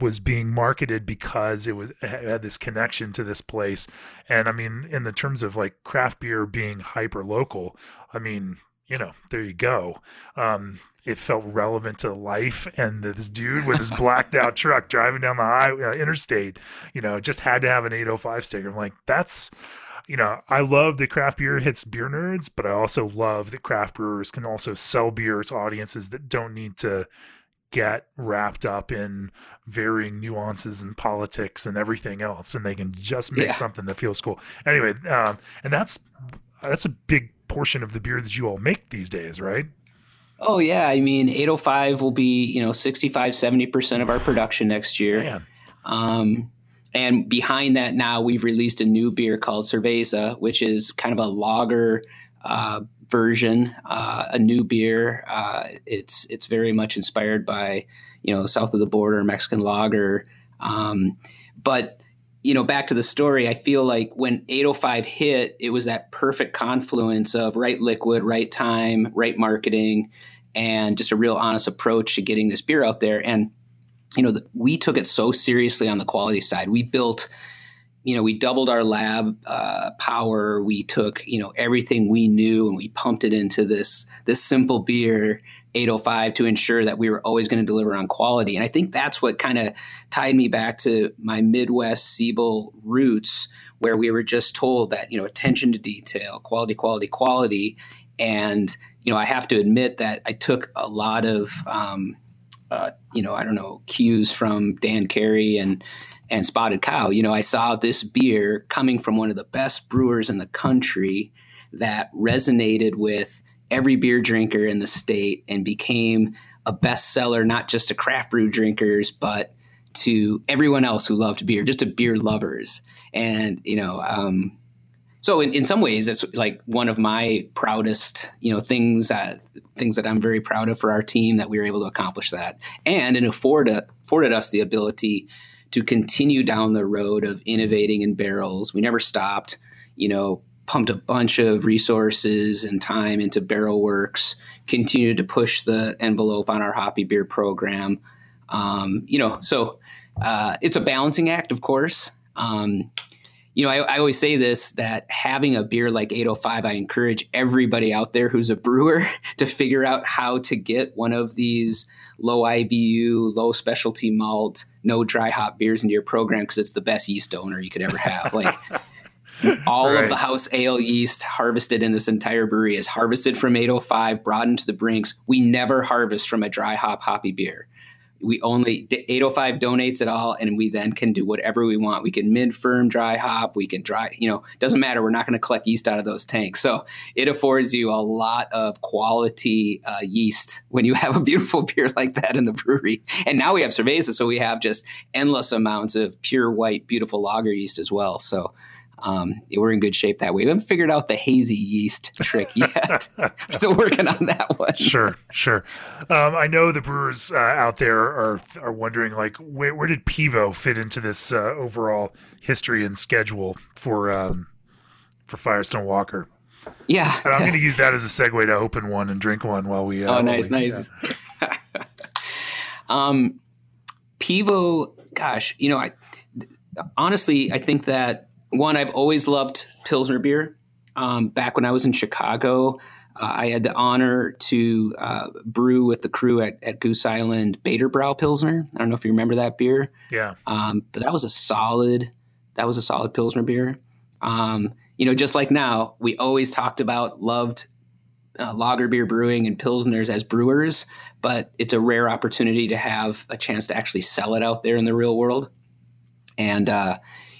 was being marketed because it had this connection to this place. And I mean, in the terms of like craft beer being hyper local, I mean, you know, there you go. It felt relevant to life, and this dude with his blacked out truck driving down the interstate, you know, just had to have an 805 sticker. I'm like, that's, you know, I love that craft beer hits beer nerds, but I also love that craft brewers can also sell beer to audiences that don't need to get wrapped up in varying nuances and politics and everything else. And they can just make something that feels cool. Anyway, and that's a big portion of the beer that you all make these days, right? Oh, yeah. I mean, 805 will be, you know, 65, 70% of our production next year. Man. And behind that now, we've released a new beer called Cerveza, which is kind of a lager version, a new beer. It's very much inspired by, you know, south of the border Mexican lager. But, you know, back to the story, I feel like when 805 hit, it was that perfect confluence of right liquid, right time, right marketing, and just a real honest approach to getting this beer out there. And you know, we took it so seriously on the quality side. We built, you know, we doubled our lab power. We took, you know, everything we knew and we pumped it into this simple beer, 805, to ensure that we were always going to deliver on quality. And I think that's what kind of tied me back to my Midwest Siebel roots, where we were just told that, you know, attention to detail, quality, quality, quality. And, you know, I have to admit that I took a lot of, you know, I don't know, cues from Dan Carey and Spotted Cow. You know, I saw this beer coming from one of the best brewers in the country that resonated with every beer drinker in the state and became a bestseller, not just to craft brew drinkers, but to everyone else who loved beer, just to beer lovers. And, you know, so in some ways, that's like one of my proudest, you know, things that I'm very proud of for our team, that we were able to accomplish that. And it afforded us the ability to continue down the road of innovating in barrels. We never stopped, you know, pumped a bunch of resources and time into Barrel Works, continued to push the envelope on our hoppy beer program. You know, so it's a balancing act, of course. You know, I always say this, that having a beer like 805, I encourage everybody out there who's a brewer to figure out how to get one of these low IBU, low specialty malt, no dry hop beers into your program, because it's the best yeast donor you could ever have. Like all of the house ale yeast harvested in this entire brewery is harvested from 805, brought into the Brinks. We never harvest from a dry hop hoppy beer. We only, 805 donates it all, and we then can do whatever we want. We can mid-firm dry hop. We can dry, you know, doesn't matter. We're not going to collect yeast out of those tanks. So it affords you a lot of quality yeast when you have a beautiful beer like that in the brewery. And now we have Cerveza, so we have just endless amounts of pure white, beautiful lager yeast as well. So We're in good shape that way. We haven't figured out the hazy yeast trick yet. I'm still working on that one. Sure. I know the brewers out there are wondering, like, where did Pivo fit into this overall history and schedule for Firestone Walker? Yeah. And I'm going to use that as a segue to open one and drink one while we... nice. Yeah. Pivo, gosh, you know, I think that, one, I've always loved Pilsner beer. Back when I was in Chicago, I had the honor to brew with the crew at Goose Island Baderbrow Pilsner. I don't know if you remember that beer. Yeah. But that was a solid Pilsner beer. You know, just like now, we always talked about, loved lager beer brewing and Pilsners as brewers, but it's a rare opportunity to have a chance to actually sell it out there in the real world. And,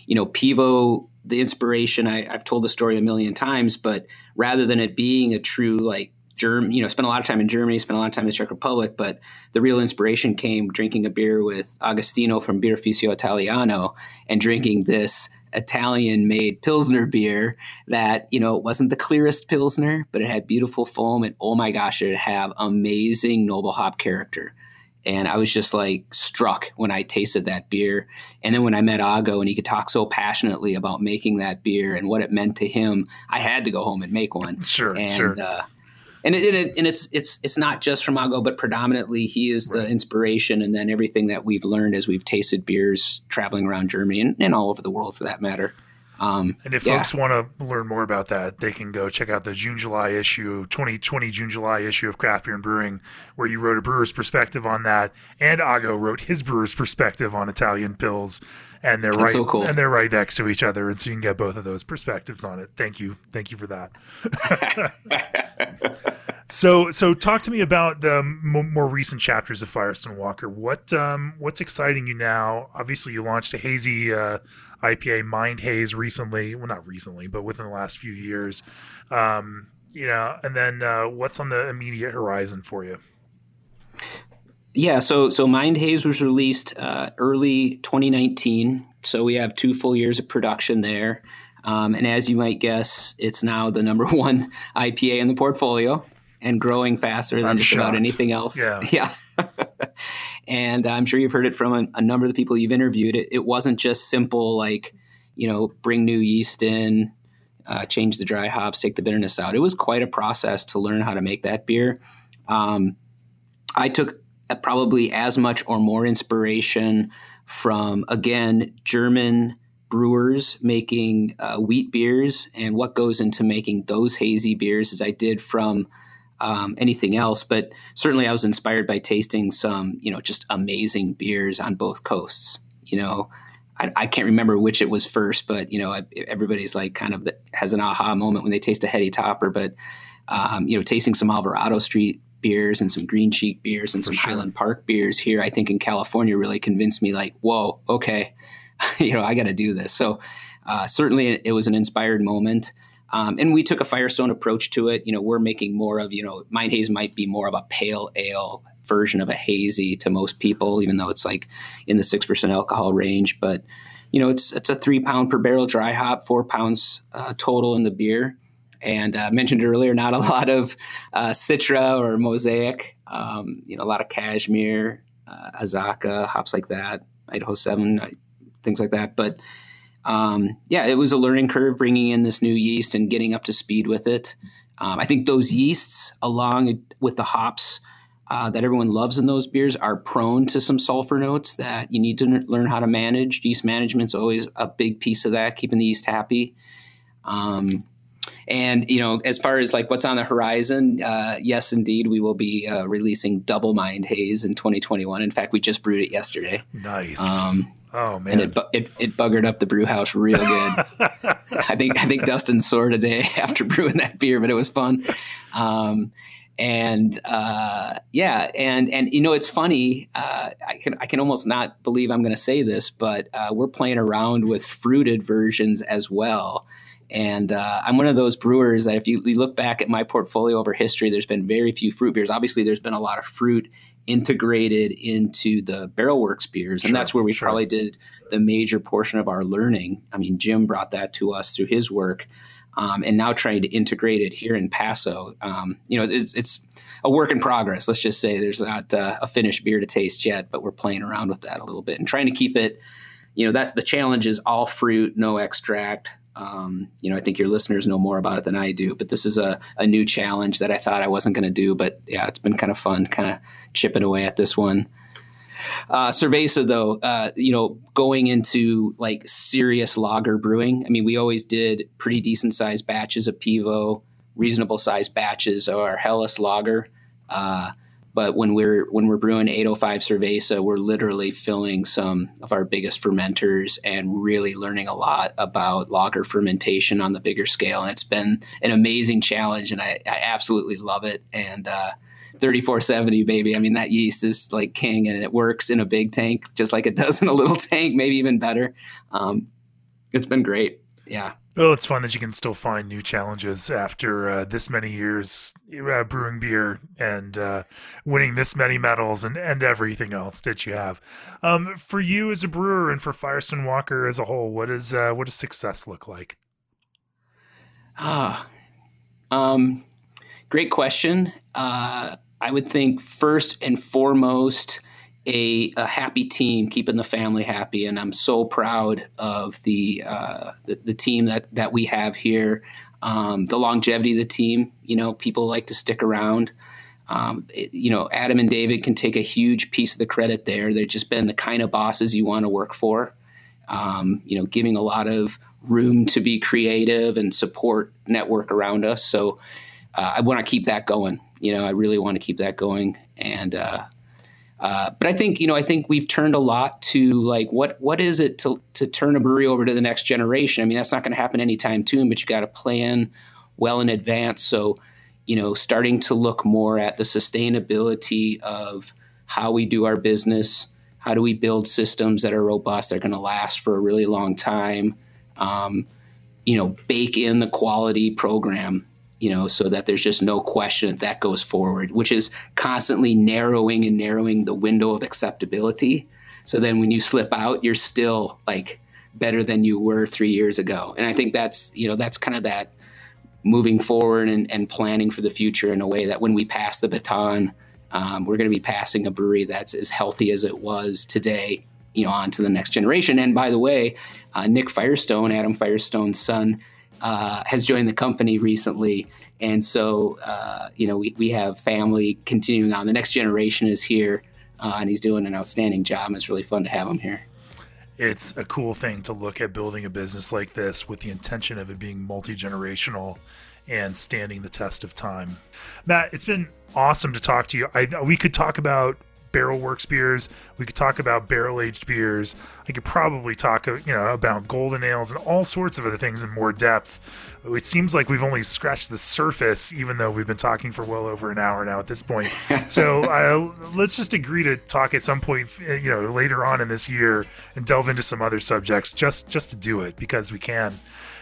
you know, Pivo, the inspiration, I've told the story a million times, but rather than it being a true, like, spent a lot of time in Germany, spent a lot of time in the Czech Republic, but the real inspiration came drinking a beer with Agostino from Birrificio Italiano and drinking this Italian-made Pilsner beer that, you know, it wasn't the clearest Pilsner, but it had beautiful foam, and oh my gosh, it had amazing noble hop character. And I was just, like, struck when I tasted that beer. And then when I met Ago and he could talk so passionately about making that beer and what it meant to him, I had to go home and make one. Sure. And it's not just from Ago, but predominantly he is the inspiration. And then everything that we've learned as we've tasted beers traveling around Germany and all over the world for that matter. And if folks want to learn more about that, they can go check out the 2020 June-July issue of Craft Beer and Brewing, where you wrote a brewer's perspective on that, and Ago wrote his brewer's perspective on Italian Pils, and they're right, so cool. And they're right next to each other, and so you can get both of those perspectives on it. Thank you for that. So talk to me about the more recent chapters of Firestone Walker. What's exciting you now? Obviously, you launched a hazy IPA, Mind Haze, recently. Well, not recently, but within the last few years. And then what's on the immediate horizon for you? Yeah, so Mind Haze was released early 2019. So we have 2 full years of production there. And as you might guess, it's now the number 1 IPA in the portfolio. And growing faster than just about anything else. Yeah. And I'm sure you've heard it from a number of the people you've interviewed. It wasn't just simple, like, you know, bring new yeast in, change the dry hops, take the bitterness out. It was quite a process to learn how to make that beer. I took probably as much or more inspiration from, again, German brewers making wheat beers and what goes into making those hazy beers as I did from anything else, but certainly I was inspired by tasting some, you know, just amazing beers on both coasts. You know, I can't remember which it was first, but, you know, everybody's like kind of has an aha moment when they taste a heady topper, but, you know, tasting some Alvarado Street beers and some Green Cheek beers and Highland Park beers here, I think in California really convinced me, like, whoa, okay, you know, I got to do this. So certainly it was an inspired moment. And we took a Firestone approach to it. You know, we're making more of, you know, Mind Haze might be more of a pale ale version of a hazy to most people, even though it's like in the 6% alcohol range. But, you know, it's a 3-pound per barrel dry hop, 4 pounds total in the beer. And I mentioned earlier, not a lot of Citra or Mosaic, you know, a lot of Cashmere, Azaka, hops like that, Idaho 7, things like that. But it was a learning curve bringing in this new yeast and getting up to speed with it. I think those yeasts, along with the hops that everyone loves in those beers, are prone to some sulfur notes that you need to learn how to manage. Yeast management's always a big piece of that, keeping the yeast happy. And, you know, as far as like what's on the horizon, yes, indeed, we will be releasing Double Mind Haze in 2021. In fact, we just brewed it yesterday. Nice. Oh man! And it buggered up the brew house real good. I think Dustin's sore today after brewing that beer, but it was fun. And you know, it's funny. I can almost not believe I'm going to say this, but we're playing around with fruited versions as well. And I'm one of those brewers that if you look back at my portfolio over history, there's been very few fruit beers. Obviously, there's been a lot of fruit integrated into the Barrel Works beers. And that's where we probably did the major portion of our learning. I mean, Jim brought that to us through his work. And now trying to integrate it here in Paso, you know, it's a work in progress. Let's just say there's not a finished beer to taste yet, but we're playing around with that a little bit and trying to keep it, you know, that's the challenge is all fruit, no extract. You know, I think your listeners know more about it than I do, but this is a new challenge that I thought I wasn't going to do, but yeah, it's been kind of fun, kind of chipping away at this one. Cerveza though, you know, going into like serious lager brewing. I mean, we always did pretty decent sized batches of Pivo, reasonable sized batches of our Helles lager. But when we're brewing 805 Cerveza, we're literally filling some of our biggest fermenters and really learning a lot about lager fermentation on the bigger scale. And it's been an amazing challenge and I absolutely love it. And, 3470, baby. I mean, that yeast is like king and it works in a big tank, just like it does in a little tank, maybe even better. It's been great. Yeah. Well, it's fun that you can still find new challenges after this many years brewing beer and winning this many medals and everything else that you have. For you as a brewer and for Firestone Walker as a whole, what does success look like? Great question. I would think first and foremost, a happy team, keeping the family happy. And I'm so proud of the team that we have here. The longevity of the team, you know, people like to stick around. You know, Adam and David can take a huge piece of the credit there. They've just been the kind of bosses you want to work for. You know, giving a lot of room to be creative and support network around us. So I want to keep that going. You know, I really want to keep that going. And, but I think, you know, I think we've turned a lot to like, what is it to turn a brewery over to the next generation? I mean, that's not going to happen anytime soon, but you got to plan well in advance. So, you know, starting to look more at the sustainability of how we do our business. How do we build systems that are robust? They're going to last for a really long time. You know, bake in the quality program, you know, so that there's just no question that goes forward, which is constantly narrowing the window of acceptability. So then when you slip out, you're still like better than you were 3 years ago. And I think that's, you know, that's kind of that moving forward and planning for the future in a way that when we pass the baton, we're going to be passing a brewery that's as healthy as it was today, you know, on to the next generation. And by the way, Nick Firestone, Adam Firestone's son, has joined the company recently. And so, you know, we have family continuing on. The next generation is here and he's doing an outstanding job. It's really fun to have him here. It's a cool thing to look at building a business like this with the intention of it being multi-generational and standing the test of time. Matt, it's been awesome to talk to you. We could talk about Barrel Works beers. We could talk about barrel aged beers. I could probably talk, you know, about golden ales and all sorts of other things in more depth. It seems like we've only scratched the surface, even though we've been talking for well over an hour now at this point. So let's just agree to talk at some point, you know, later on in this year and delve into some other subjects just to do it because we can.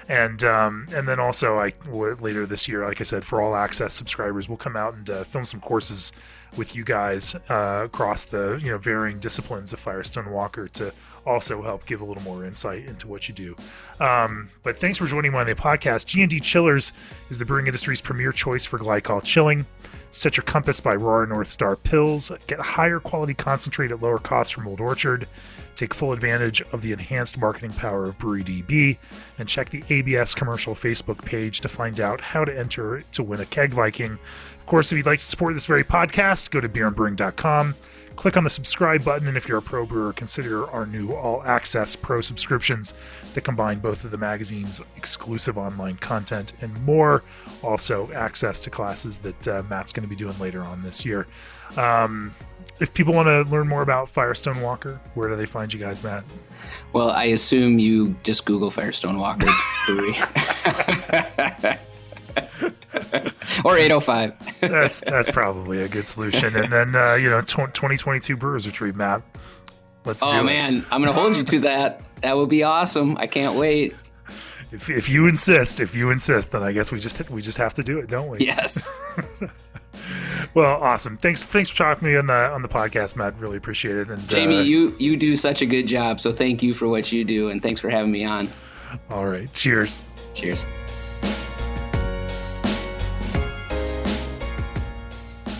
And then also later this year, like I said, for All Access subscribers, we'll come out and film some courses with you guys across the, you know, varying disciplines of Firestone Walker to also help give a little more insight into what you do. But thanks for joining me on the podcast. G&D Chillers is the brewing industry's premier choice for glycol chilling. Set your compass by RAR North Star Pils. Get higher quality concentrate at lower costs from Old Orchard. Take full advantage of the enhanced marketing power of BreweryDB and check the ABS commercial Facebook page to find out how to enter to win a keg Viking. Of course, if you'd like to support this very podcast, go to beerandbrewing.com, click on the subscribe button, and if you're a pro brewer, consider our new All Access Pro subscriptions that combine both of the magazine's exclusive online content and more, also access to classes that Matt's going to be doing later on this year. If people want to learn more about Firestone Walker, where do they find you guys, Matt? Well, I assume you just Google Firestone Walker Brewery. Or 805. That's probably a good solution. And then, you know, 2022 Brewers Retreat, Matt. Let's do it. Oh, man, I'm going to hold you to that. That would be awesome. I can't wait. If you insist, then I guess we just have to do it, don't we? Yes. Well, awesome. Thanks for talking to me on the podcast, Matt. Really appreciate it. And Jamie, you do such a good job. So thank you for what you do, and thanks for having me on. All right. Cheers. Cheers.